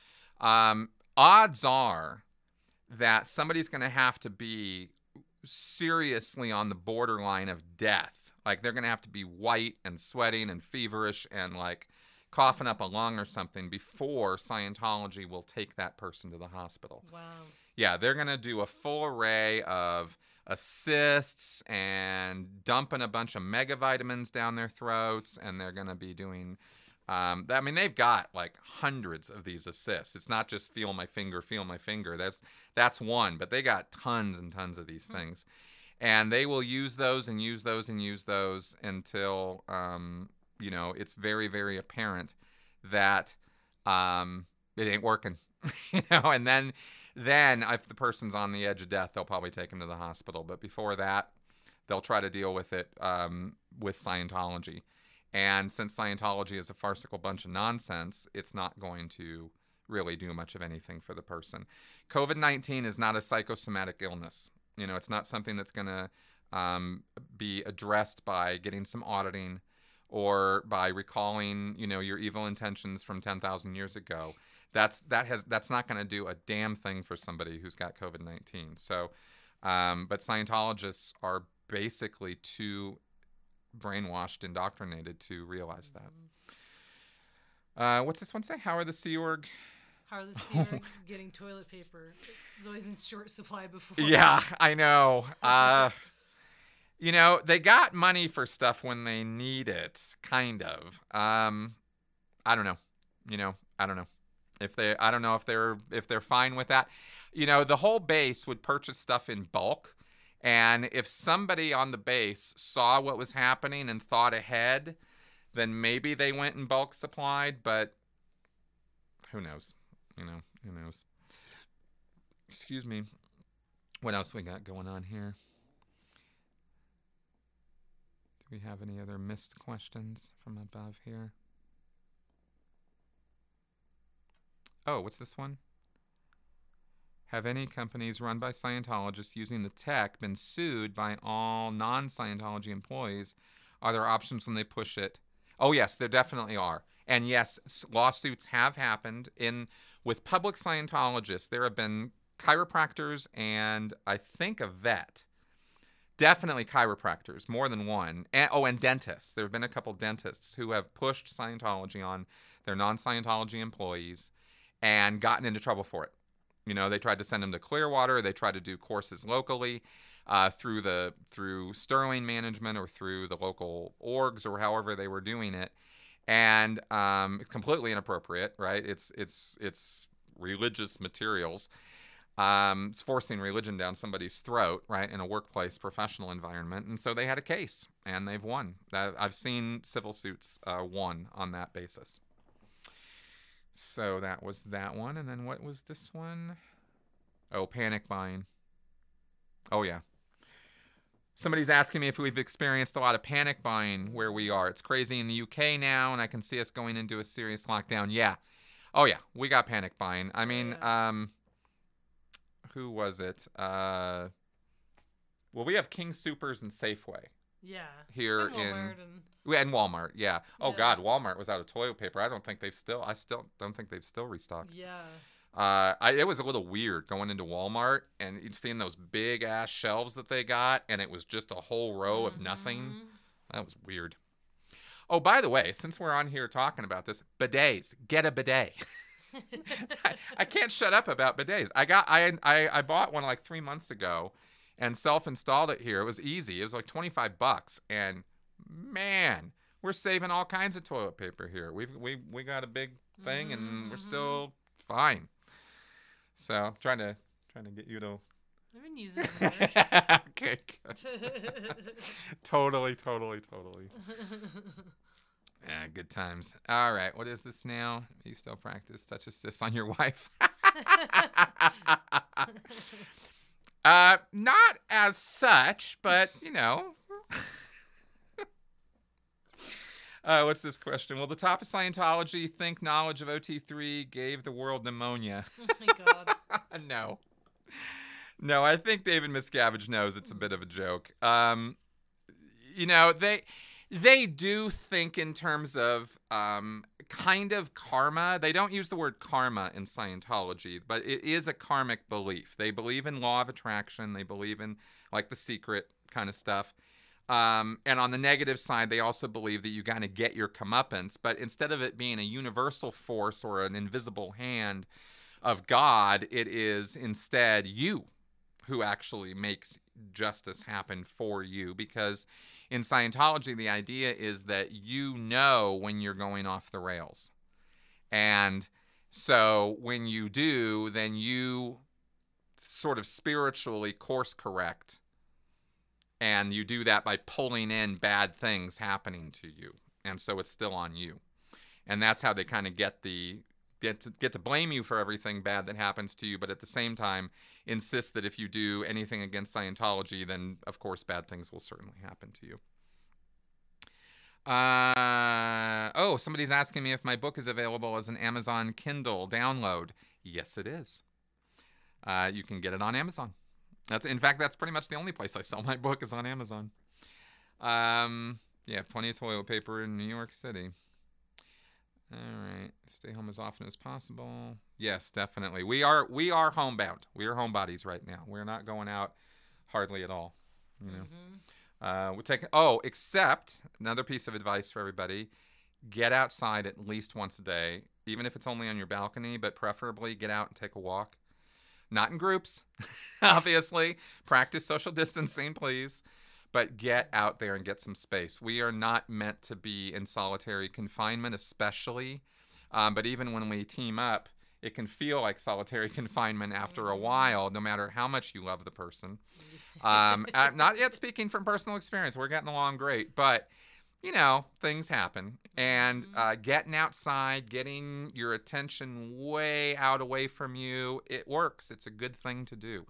Um, odds are that somebody's going to have to be seriously on the borderline of death. Like, they're going to have to be white and sweating and feverish and, like, coughing up a lung or something before Scientology will take that person to the hospital. Wow. Yeah, they're going to do a full array of assists and dumping a bunch of mega vitamins down their throats, and they're going to be doing... Um, I mean, they've got, like, hundreds of these assists. It's not just feel my finger, feel my finger. That's that's one, but they got tons and tons of these hmm. things. And they will use those and use those and use those until... Um, you know, it's very, very apparent that um, it ain't working, you know, and then then if the person's on the edge of death, they'll probably take them to the hospital. But before that, they'll try to deal with it um, with Scientology. And since Scientology is a farcical bunch of nonsense, it's not going to really do much of anything for the person. COVID nineteen is not a psychosomatic illness. You know, it's not something that's going to um, be addressed by getting some auditing or by recalling, you know, your evil intentions from ten thousand years ago. That's that has that's not going to do a damn thing for somebody who's got COVID nineteen. So, um, but Scientologists are basically too brainwashed, indoctrinated to realize that. Uh, what's this one say? How are the Sea Org? How are the Sea Org getting toilet paper? It was always in short supply before. Yeah, I know. Uh, You know, they got money for stuff when they need it, kind of. Um, I don't know. You know, I don't know if they. I don't know if they're if they're fine with that. You know, the whole base would purchase stuff in bulk, and if somebody on the base saw what was happening and thought ahead, then maybe they went and bulk supplied. But who knows? You know, who knows? Excuse me. What else we got going on here? We have any other missed questions from above here? Oh, what's this one? Have any companies run by Scientologists using the tech been sued by all non-Scientology employees? Are there options when they push it? Oh, yes, there definitely are. And yes, lawsuits have happened in with public Scientologists. There have been chiropractors and I think a vet. Definitely chiropractors, more than one. And, oh, and dentists. There have been a couple dentists who have pushed Scientology on their non-Scientology employees and gotten into trouble for it. You know, they tried to send them to Clearwater. They tried to do courses locally uh, through the through Sterling management or through the local orgs or however they were doing it. And um, it's completely inappropriate, right? It's it's it's religious materials. Um, it's forcing religion down somebody's throat, right, in a workplace professional environment. And so they had a case, and they've won. I've seen civil suits uh, won on that basis. So that was that one. And then what was this one? Oh, panic buying. Oh, yeah. Somebody's asking me if we've experienced a lot of panic buying where we are. It's crazy in the U K now, and I can see us going into a serious lockdown. Yeah. Oh, yeah. We got panic buying. I mean, yeah. um, who was it? Uh, well, we have King Supers and Safeway. Yeah. Here and Walmart in... And... and Walmart, yeah. Oh, yeah. God, Walmart was out of toilet paper. I don't think they've still... I still don't think they've still restocked. Yeah. Uh, I, it was a little weird going into Walmart and seeing those big-ass shelves that they got, and it was just a whole row of mm-hmm. nothing. That was weird. Oh, by the way, since we're on here talking about this, bidets. Get a bidet. I, I can't shut up about bidets. I got, I, I, I bought one like three months ago and self-installed it here. It was easy. It was like twenty-five bucks, and man, we're saving all kinds of toilet paper here. We've we we got a big thing, and mm-hmm. we're still fine. So I'm trying to trying to get you to. I've been using it. Okay, good. totally, totally, totally. Yeah, good times. All right, what is this now? You still practice touch assist on your wife? Uh, not as such, but, you know. uh, what's this question? Will the top of Scientology think knowledge of O T three gave the world pneumonia? Oh, my God. No. No, I think David Miscavige knows it's a bit of a joke. Um, you know, they... They do think in terms of um, kind of karma. They don't use the word karma in Scientology, but it is a karmic belief. They believe in law of attraction. They believe in, like, the secret kind of stuff. Um, and on the negative side, they also believe that you kind of get your comeuppance. But instead of it being a universal force or an invisible hand of God, it is instead you who actually makes justice happen for you, because in Scientology, the idea is that you know when you're going off the rails. And so when you do, then you sort of spiritually course correct. And you do that by pulling in bad things happening to you. And so it's still on you. And that's how they kind of get the get to, get to blame you for everything bad that happens to you, but at the same time insist that if you do anything against Scientology, then, of course, bad things will certainly happen to you. Uh, oh, somebody's asking me if my book is available as an Amazon Kindle download. Yes, it is. Uh, you can get it on Amazon. That's, in fact, that's pretty much the only place I sell my book is on Amazon. Um, yeah, plenty of toilet paper in New York City. All right. Stay home as often as possible. Yes, definitely. We are we are homebound. We are homebodies right now. We're not going out hardly at all. You know. Mm-hmm. Uh, we take oh, except another piece of advice for everybody: get outside at least once a day, even if it's only on your balcony. But preferably get out and take a walk. Not in groups, obviously. Practice social distancing, please. But get out there and get some space. We are not meant to be in solitary confinement, especially. Um, but even when we team up, it can feel like solitary confinement after a while, no matter how much you love the person. Um, I'm not yet speaking from personal experience. We're getting along great. But, you know, things happen. And uh, getting outside, getting your attention way out away from you, it works. It's a good thing to do.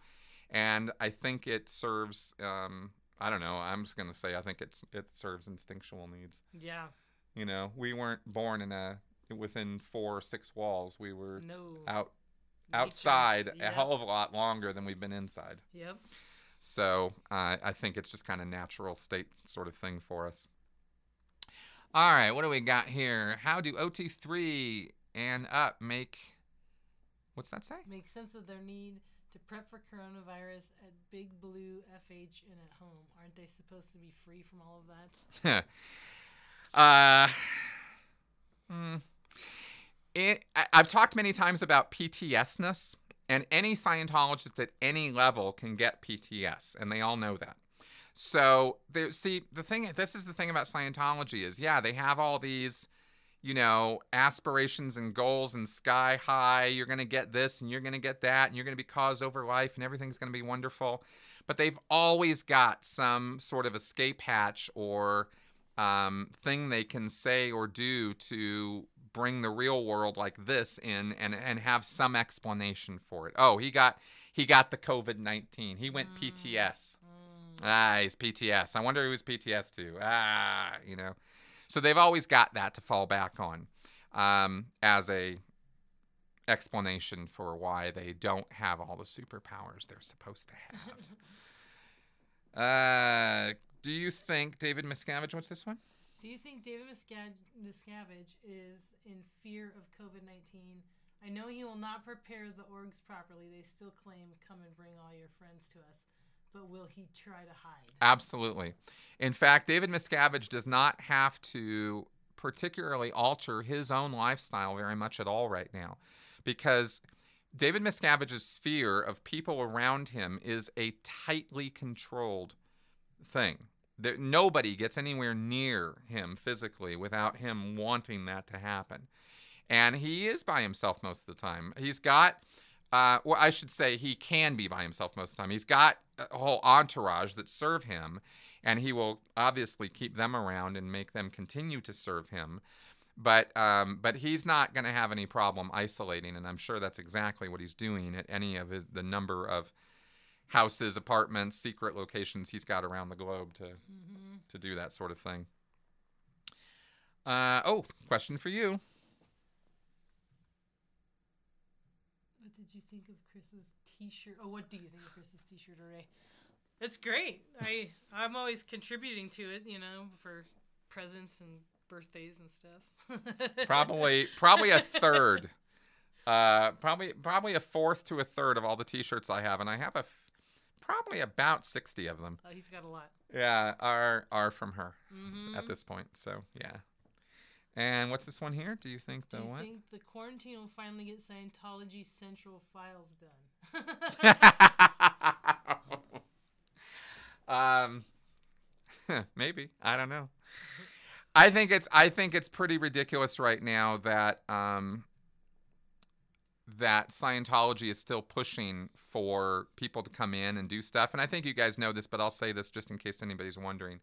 And I think it serves... Um, I don't know. I'm just gonna say I think it's it serves instinctual needs. Yeah. You know, we weren't born in a within four or six walls. We were no. out outside yeah. a hell of a lot longer than we've been inside. Yep. So uh, I think it's just kind of natural state sort of thing for us. All right, what do we got here? How do O T three and up make? What's that say? Make sense of their need to prep for coronavirus at Big Blue, F H, and at home. Aren't they supposed to be free from all of that? uh, mm, it, I, I've talked many times about P T S-ness, and any Scientologist at any level can get P T S, and they all know that. So, they, see, the thing, this is the thing about Scientology is, yeah, they have all these... you know, aspirations and goals and sky high, you're going to get this and you're going to get that and you're going to be cause over life and everything's going to be wonderful. But they've always got some sort of escape hatch or um, thing they can say or do to bring the real world like this in and, and have some explanation for it. Oh, he got he got the COVID nineteen. He went P T S. Ah, he's P T S. I wonder who he's P T S to. Ah, you know. So they've always got that to fall back on um, as a explanation for why they don't have all the superpowers they're supposed to have. uh, do you think David Miscavige, what's this one? Do you think David Miscavige, Miscavige is in fear of COVID nineteen? I know he will not prepare the orgs properly. They still claim, come and bring all your friends to us. But will he try to hide? Absolutely. In fact, David Miscavige does not have to particularly alter his own lifestyle very much at all right now, because David Miscavige's sphere of people around him is a tightly controlled thing. There, nobody gets anywhere near him physically without him wanting that to happen. And he is by himself most of the time. He's got... Uh, well, I should say he can be by himself most of the time. He's got a whole entourage that serve him, and he will obviously keep them around and make them continue to serve him. But um, but he's not going to have any problem isolating, and I'm sure that's exactly what he's doing at any of his, the number of houses, apartments, secret locations he's got around the globe to, mm-hmm. to do that sort of thing. Uh, oh, question for you. Did you think of Chris's t-shirt? Oh, what do you think of Chris's t-shirt array? It's great. I, I'm always contributing to it, you know, for presents and birthdays and stuff. probably probably a third. Uh, probably probably a fourth to a third of all the t-shirts I have. And I have a f probably about sixty of them. Oh, he's got a lot. Yeah, are, are from her mm-hmm. at this point. So, yeah. And what's this one here? Do you think the what? Do you think the quarantine will finally get Scientology Central Files done? um, maybe. I don't know. I think it's I think it's pretty ridiculous right now that um, that Scientology is still pushing for people to come in and do stuff. And I think you guys know this, but I'll say this just in case anybody's wondering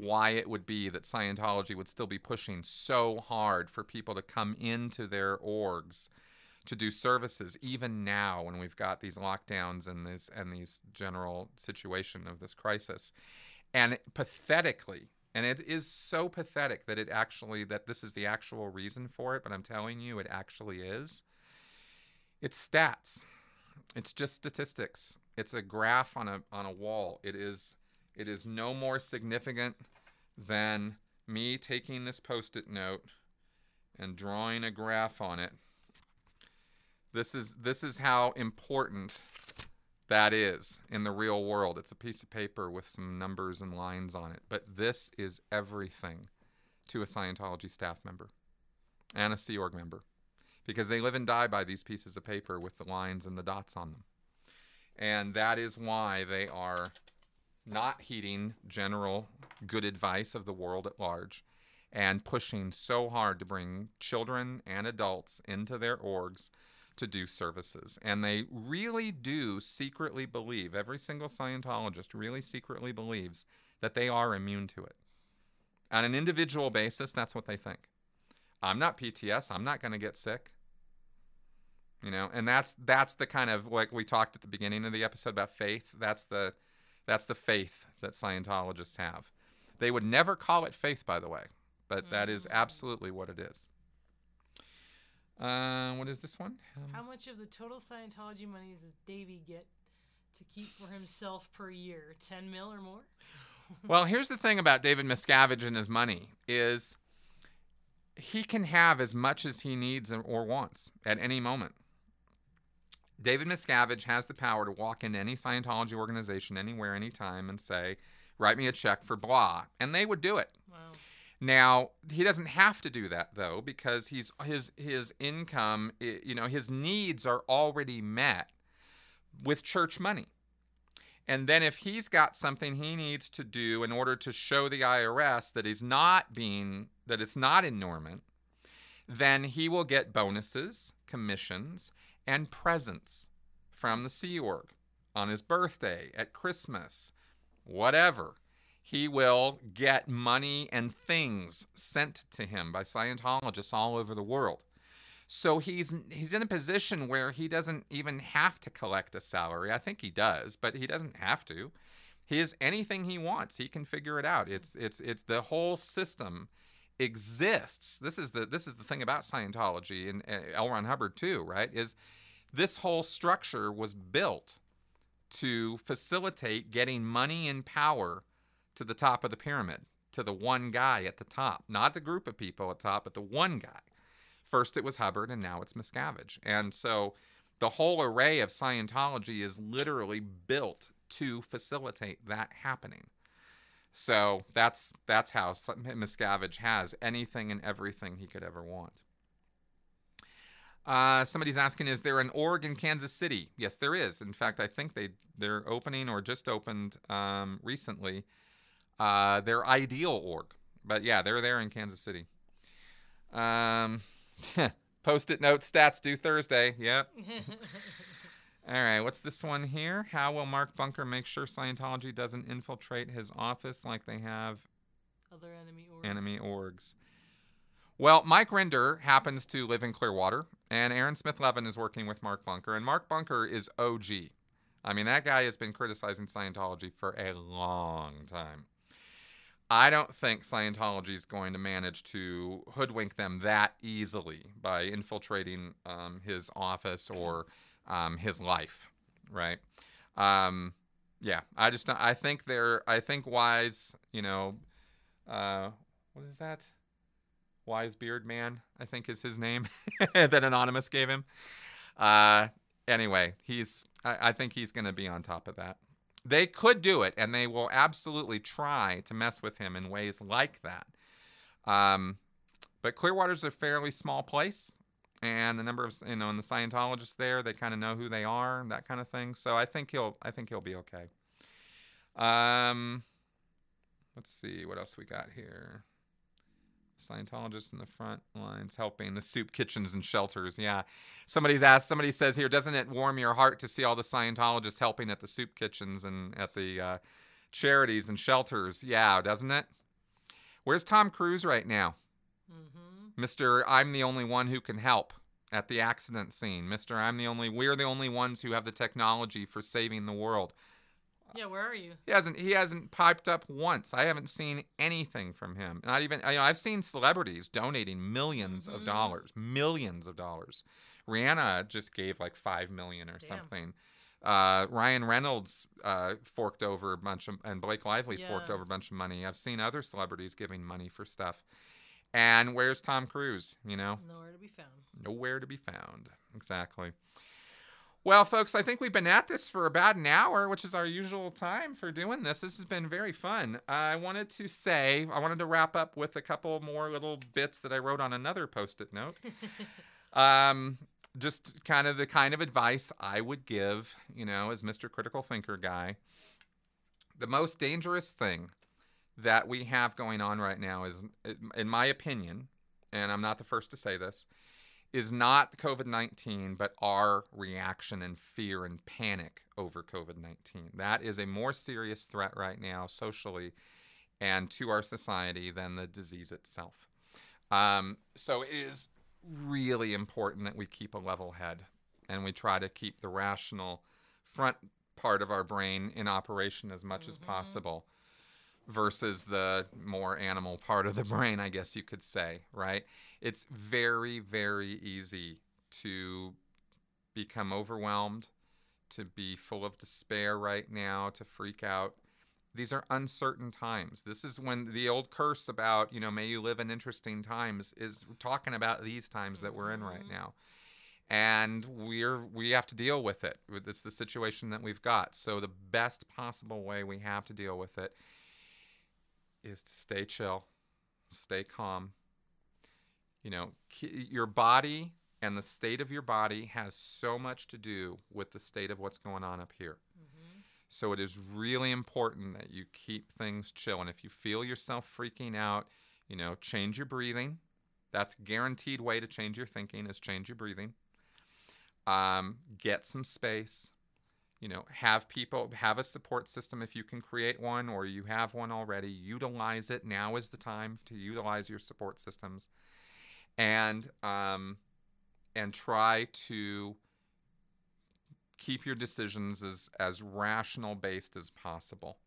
why it would be that Scientology would still be pushing so hard for people to come into their orgs to do services, even now when we've got these lockdowns and this and these general situation of this crisis. And it, pathetically, and it is so pathetic that it actually, that this is the actual reason for it, but I'm telling you, it actually is. It's stats. It's just statistics. It's a graph on a, on a wall. It is... It is no more significant than me taking this post-it note and drawing a graph on it. This is, this is how important that is in the real world. It's a piece of paper with some numbers and lines on it. But this is everything to a Scientology staff member and a Sea Org member, because they live and die by these pieces of paper with the lines and the dots on them. And that is why they are... not heeding general good advice of the world at large and pushing so hard to bring children and adults into their orgs to do services. And they really do secretly believe, every single Scientologist really secretly believes that they are immune to it. On an individual basis, that's what they think. I'm not P T S, I'm not going to get sick. You know, and that's that's the kind of, like we talked at the beginning of the episode about faith, that's the That's the faith that Scientologists have. They would never call it faith, by the way, but mm-hmm. that is absolutely what it is. Uh, what is this one? Um, How much of the total Scientology money does Davey get to keep for himself per year? Ten mil or more? Well, here's the thing about David Miscavige and his money is he can have as much as he needs or wants at any moment. David Miscavige has the power to walk into any Scientology organization anywhere, anytime, and say, write me a check for blah, and they would do it. Wow. Now, he doesn't have to do that, though, because he's his his income, you know, his needs are already met with church money. And then if he's got something he needs to do in order to show the I R S that he's not being, that it's not enormous, then he will get bonuses, commissions, and presents from the Sea Org on his birthday, at Christmas, whatever. he will get money and things sent to him by Scientologists all over the world. So he's he's in a position where he doesn't even have to collect a salary. I think he does, but he doesn't have to. He is anything he wants. He can figure it out. It's it's it's the whole system exists. This is the this is the thing about Scientology and L. Ron Hubbard too, right? Is this whole structure was built to facilitate getting money and power to the top of the pyramid, to the one guy at the top, not the group of people at top, but the one guy. First it was Hubbard, and now it's Miscavige. And so the whole array of Scientology is literally built to facilitate that happening. So that's that's how Miscavige has anything and everything he could ever want. Uh, somebody's asking, is there an org in Kansas City? Yes, there is. In fact, I think they, they're opening or just opened um, recently uh, their ideal org. But yeah, they're there in Kansas City. Um... Post-it note stats due Thursday. Yep. All right, what's this one here? How will Mark Bunker make sure Scientology doesn't infiltrate his office like they have other enemy orgs? Enemy orgs. Well, Mike Rinder happens to live in Clearwater, and Aaron Smith-Levin is working with Mark Bunker, and Mark Bunker is O G. I mean, that guy has been criticizing Scientology for a long time. I don't think Scientology is going to manage to hoodwink them that easily by infiltrating um, his office or um, his life, right? Um, yeah, I just I think they're I think wise, you know, uh, what is that? Wise Beard Man, I think is his name that Anonymous gave him. Uh, anyway, he's I, I think he's going to be on top of that. They could do it, and they will absolutely try to mess with him in ways like that. Um, but Clearwater's a fairly small place, and the number of you know, and the Scientologists there, they kind of know who they are, and that kind of thing. So I think he'll, I think he'll be okay. Um, let's see what else we got here. Scientologists in the front lines helping the soup kitchens and shelters. Yeah. Somebody's asked, somebody says here, doesn't it warm your heart to see all the Scientologists helping at the soup kitchens and at the uh, charities and shelters? Yeah, doesn't it? Where's Tom Cruise right now? Mm-hmm. Mister I'm the only one who can help at the accident scene. Mister I'm the only, we're the only ones who have the technology for saving the world. Yeah, where are you? He hasn't he hasn't piped up once. I haven't seen anything from him. Not even, you know, I've seen celebrities donating millions mm-hmm. of dollars, millions of dollars. Rihanna just gave like five million dollars or Damn. something. Uh, Ryan Reynolds uh, forked over a bunch of, and Blake Lively yeah. forked over a bunch of money. I've seen other celebrities giving money for stuff. And where's Tom Cruise, you know? Nowhere to be found. Nowhere to be found. Exactly. Well, folks, I think we've been at this for about an hour, which is our usual time for doing this. This has been very fun. I wanted to say, I wanted to wrap up with a couple more little bits that I wrote on another Post-it note. um, just kind of the kind of advice I would give, you know, as Mister Critical Thinker guy. The most dangerous thing that we have going on right now is, in my opinion, and I'm not the first to say this, is not COVID nineteen, but our reaction and fear and panic over COVID nineteen. That is a more serious threat right now socially and to our society than the disease itself. Um, so it is really important that we keep a level head and we try to keep the rational front part of our brain in operation as much mm-hmm. as possible versus the more animal part of the brain, I guess you could say, right? It's very, very easy to become overwhelmed, to be full of despair right now, to freak out. These are uncertain times. This is when the old curse about, you know, may you live in interesting times is talking about these times that we're in right now. And we're we have to deal with it. It's the situation that we've got. So the best possible way we have to deal with it is to stay chill, stay calm. You know, your body and the state of your body has so much to do with the state of what's going on up here. Mm-hmm. So it is really important that you keep things chill. And if you feel yourself freaking out, you know, change your breathing. That's a guaranteed way to change your thinking is change your breathing. Um, get some space. you know, have people, have a support system if you can create one or you have one already. Utilize it. Now is the time to utilize your support systems, and um, and try to keep your decisions as as rational based as possible,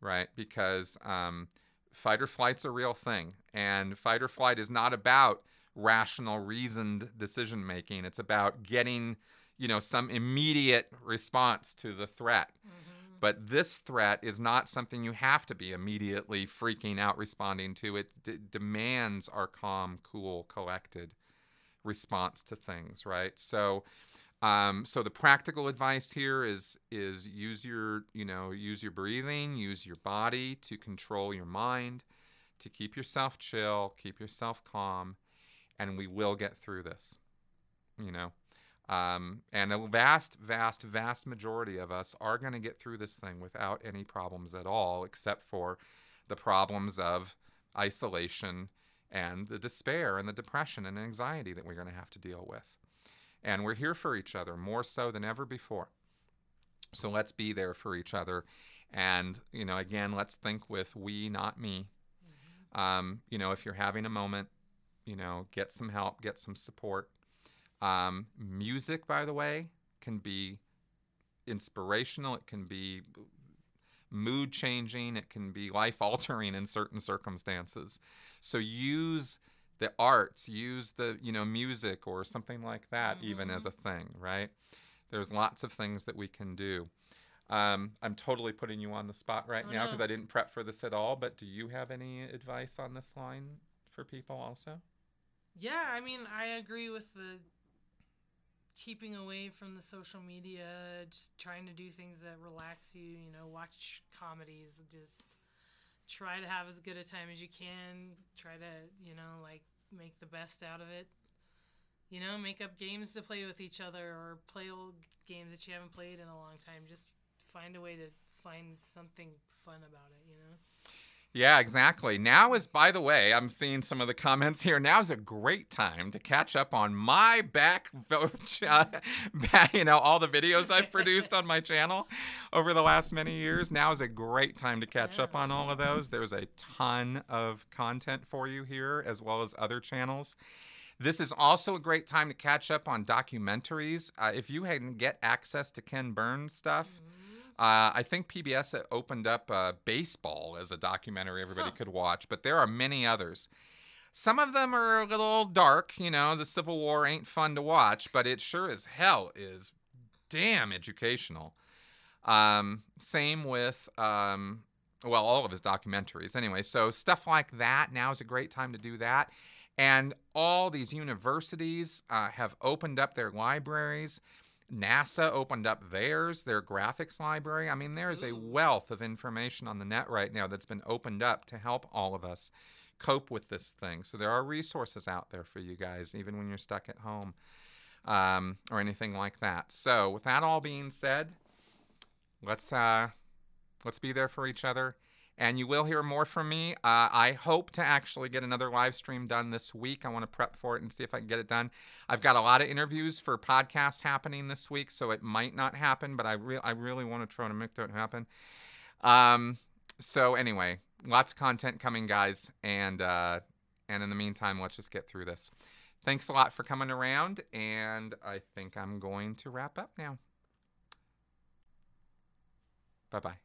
right? Because um, fight or flight's a real thing, and fight or flight is not about rational, reasoned decision making. It's about getting, you know, some immediate response to the threat. Mm-hmm. But this threat is not something you have to be immediately freaking out responding to. It d- demands our calm, cool, collected response to things, right? So um, so the practical advice here is is use your, you know, use your breathing, use your body to control your mind, to keep yourself chill, keep yourself calm, and we will get through this, you know. Um, and a vast, vast, vast majority of us are going to get through this thing without any problems at all, except for the problems of isolation and the despair and the depression and anxiety that we're going to have to deal with. And we're here for each other more so than ever before. So let's be there for each other. And, you know, again, let's think with we, not me. Mm-hmm. Um, you know, if you're having a moment, you know, get some help, get some support. Um, music, by the way, can be inspirational. It can be mood-changing. It can be life-altering in certain circumstances. So use the arts. Use the, you know, music or something like that, mm-hmm. even as a thing, right? There's lots of things that we can do. Um, I'm totally putting you on the spot right oh, now because no. I didn't prep for this at all, but do you have any advice on this line for people also? Yeah, I mean, I agree with the keeping away from the social media, just trying to do things that relax you, you know, watch comedies, just try to have as good a time as you can, try to, you know, like, make the best out of it, you know, make up games to play with each other or play old games that you haven't played in a long time, just find a way to find something fun about it, you know? Yeah, exactly. Now is, by the way, I'm seeing some of the comments here. Now is a great time to catch up on my back, you know, all the videos I've produced on my channel over the last many years. Now is a great time to catch up on all of those. There's a ton of content for you here, as well as other channels. This is also a great time to catch up on documentaries. Uh, if you hadn't get access to Ken Burns stuff, Uh, I think P B S opened up uh, baseball as a documentary everybody huh. could watch, but there are many others. Some of them are a little dark, you know, the Civil War ain't fun to watch, but it sure as hell is damn educational. Um, same with, um, well, all of his documentaries. Anyway, so stuff like that, now is a great time to do that. And all these universities uh, have opened up their libraries. NASA opened up theirs, their graphics library. I mean, there is a wealth of information on the net right now that's been opened up to help all of us cope with this thing. So there are resources out there for you guys, even when you're stuck at home um, or anything like that. So with that all being said, let's uh, let's be there for each other. And you will hear more from me. Uh, I hope to actually get another live stream done this week. I want to prep for it and see if I can get it done. I've got a lot of interviews for podcasts happening this week, so it might not happen, but I, re- I really want to try to make that happen. Um, so anyway, lots of content coming, guys. And, uh, and in the meantime, let's just get through this. Thanks a lot for coming around, and I think I'm going to wrap up now. Bye-bye.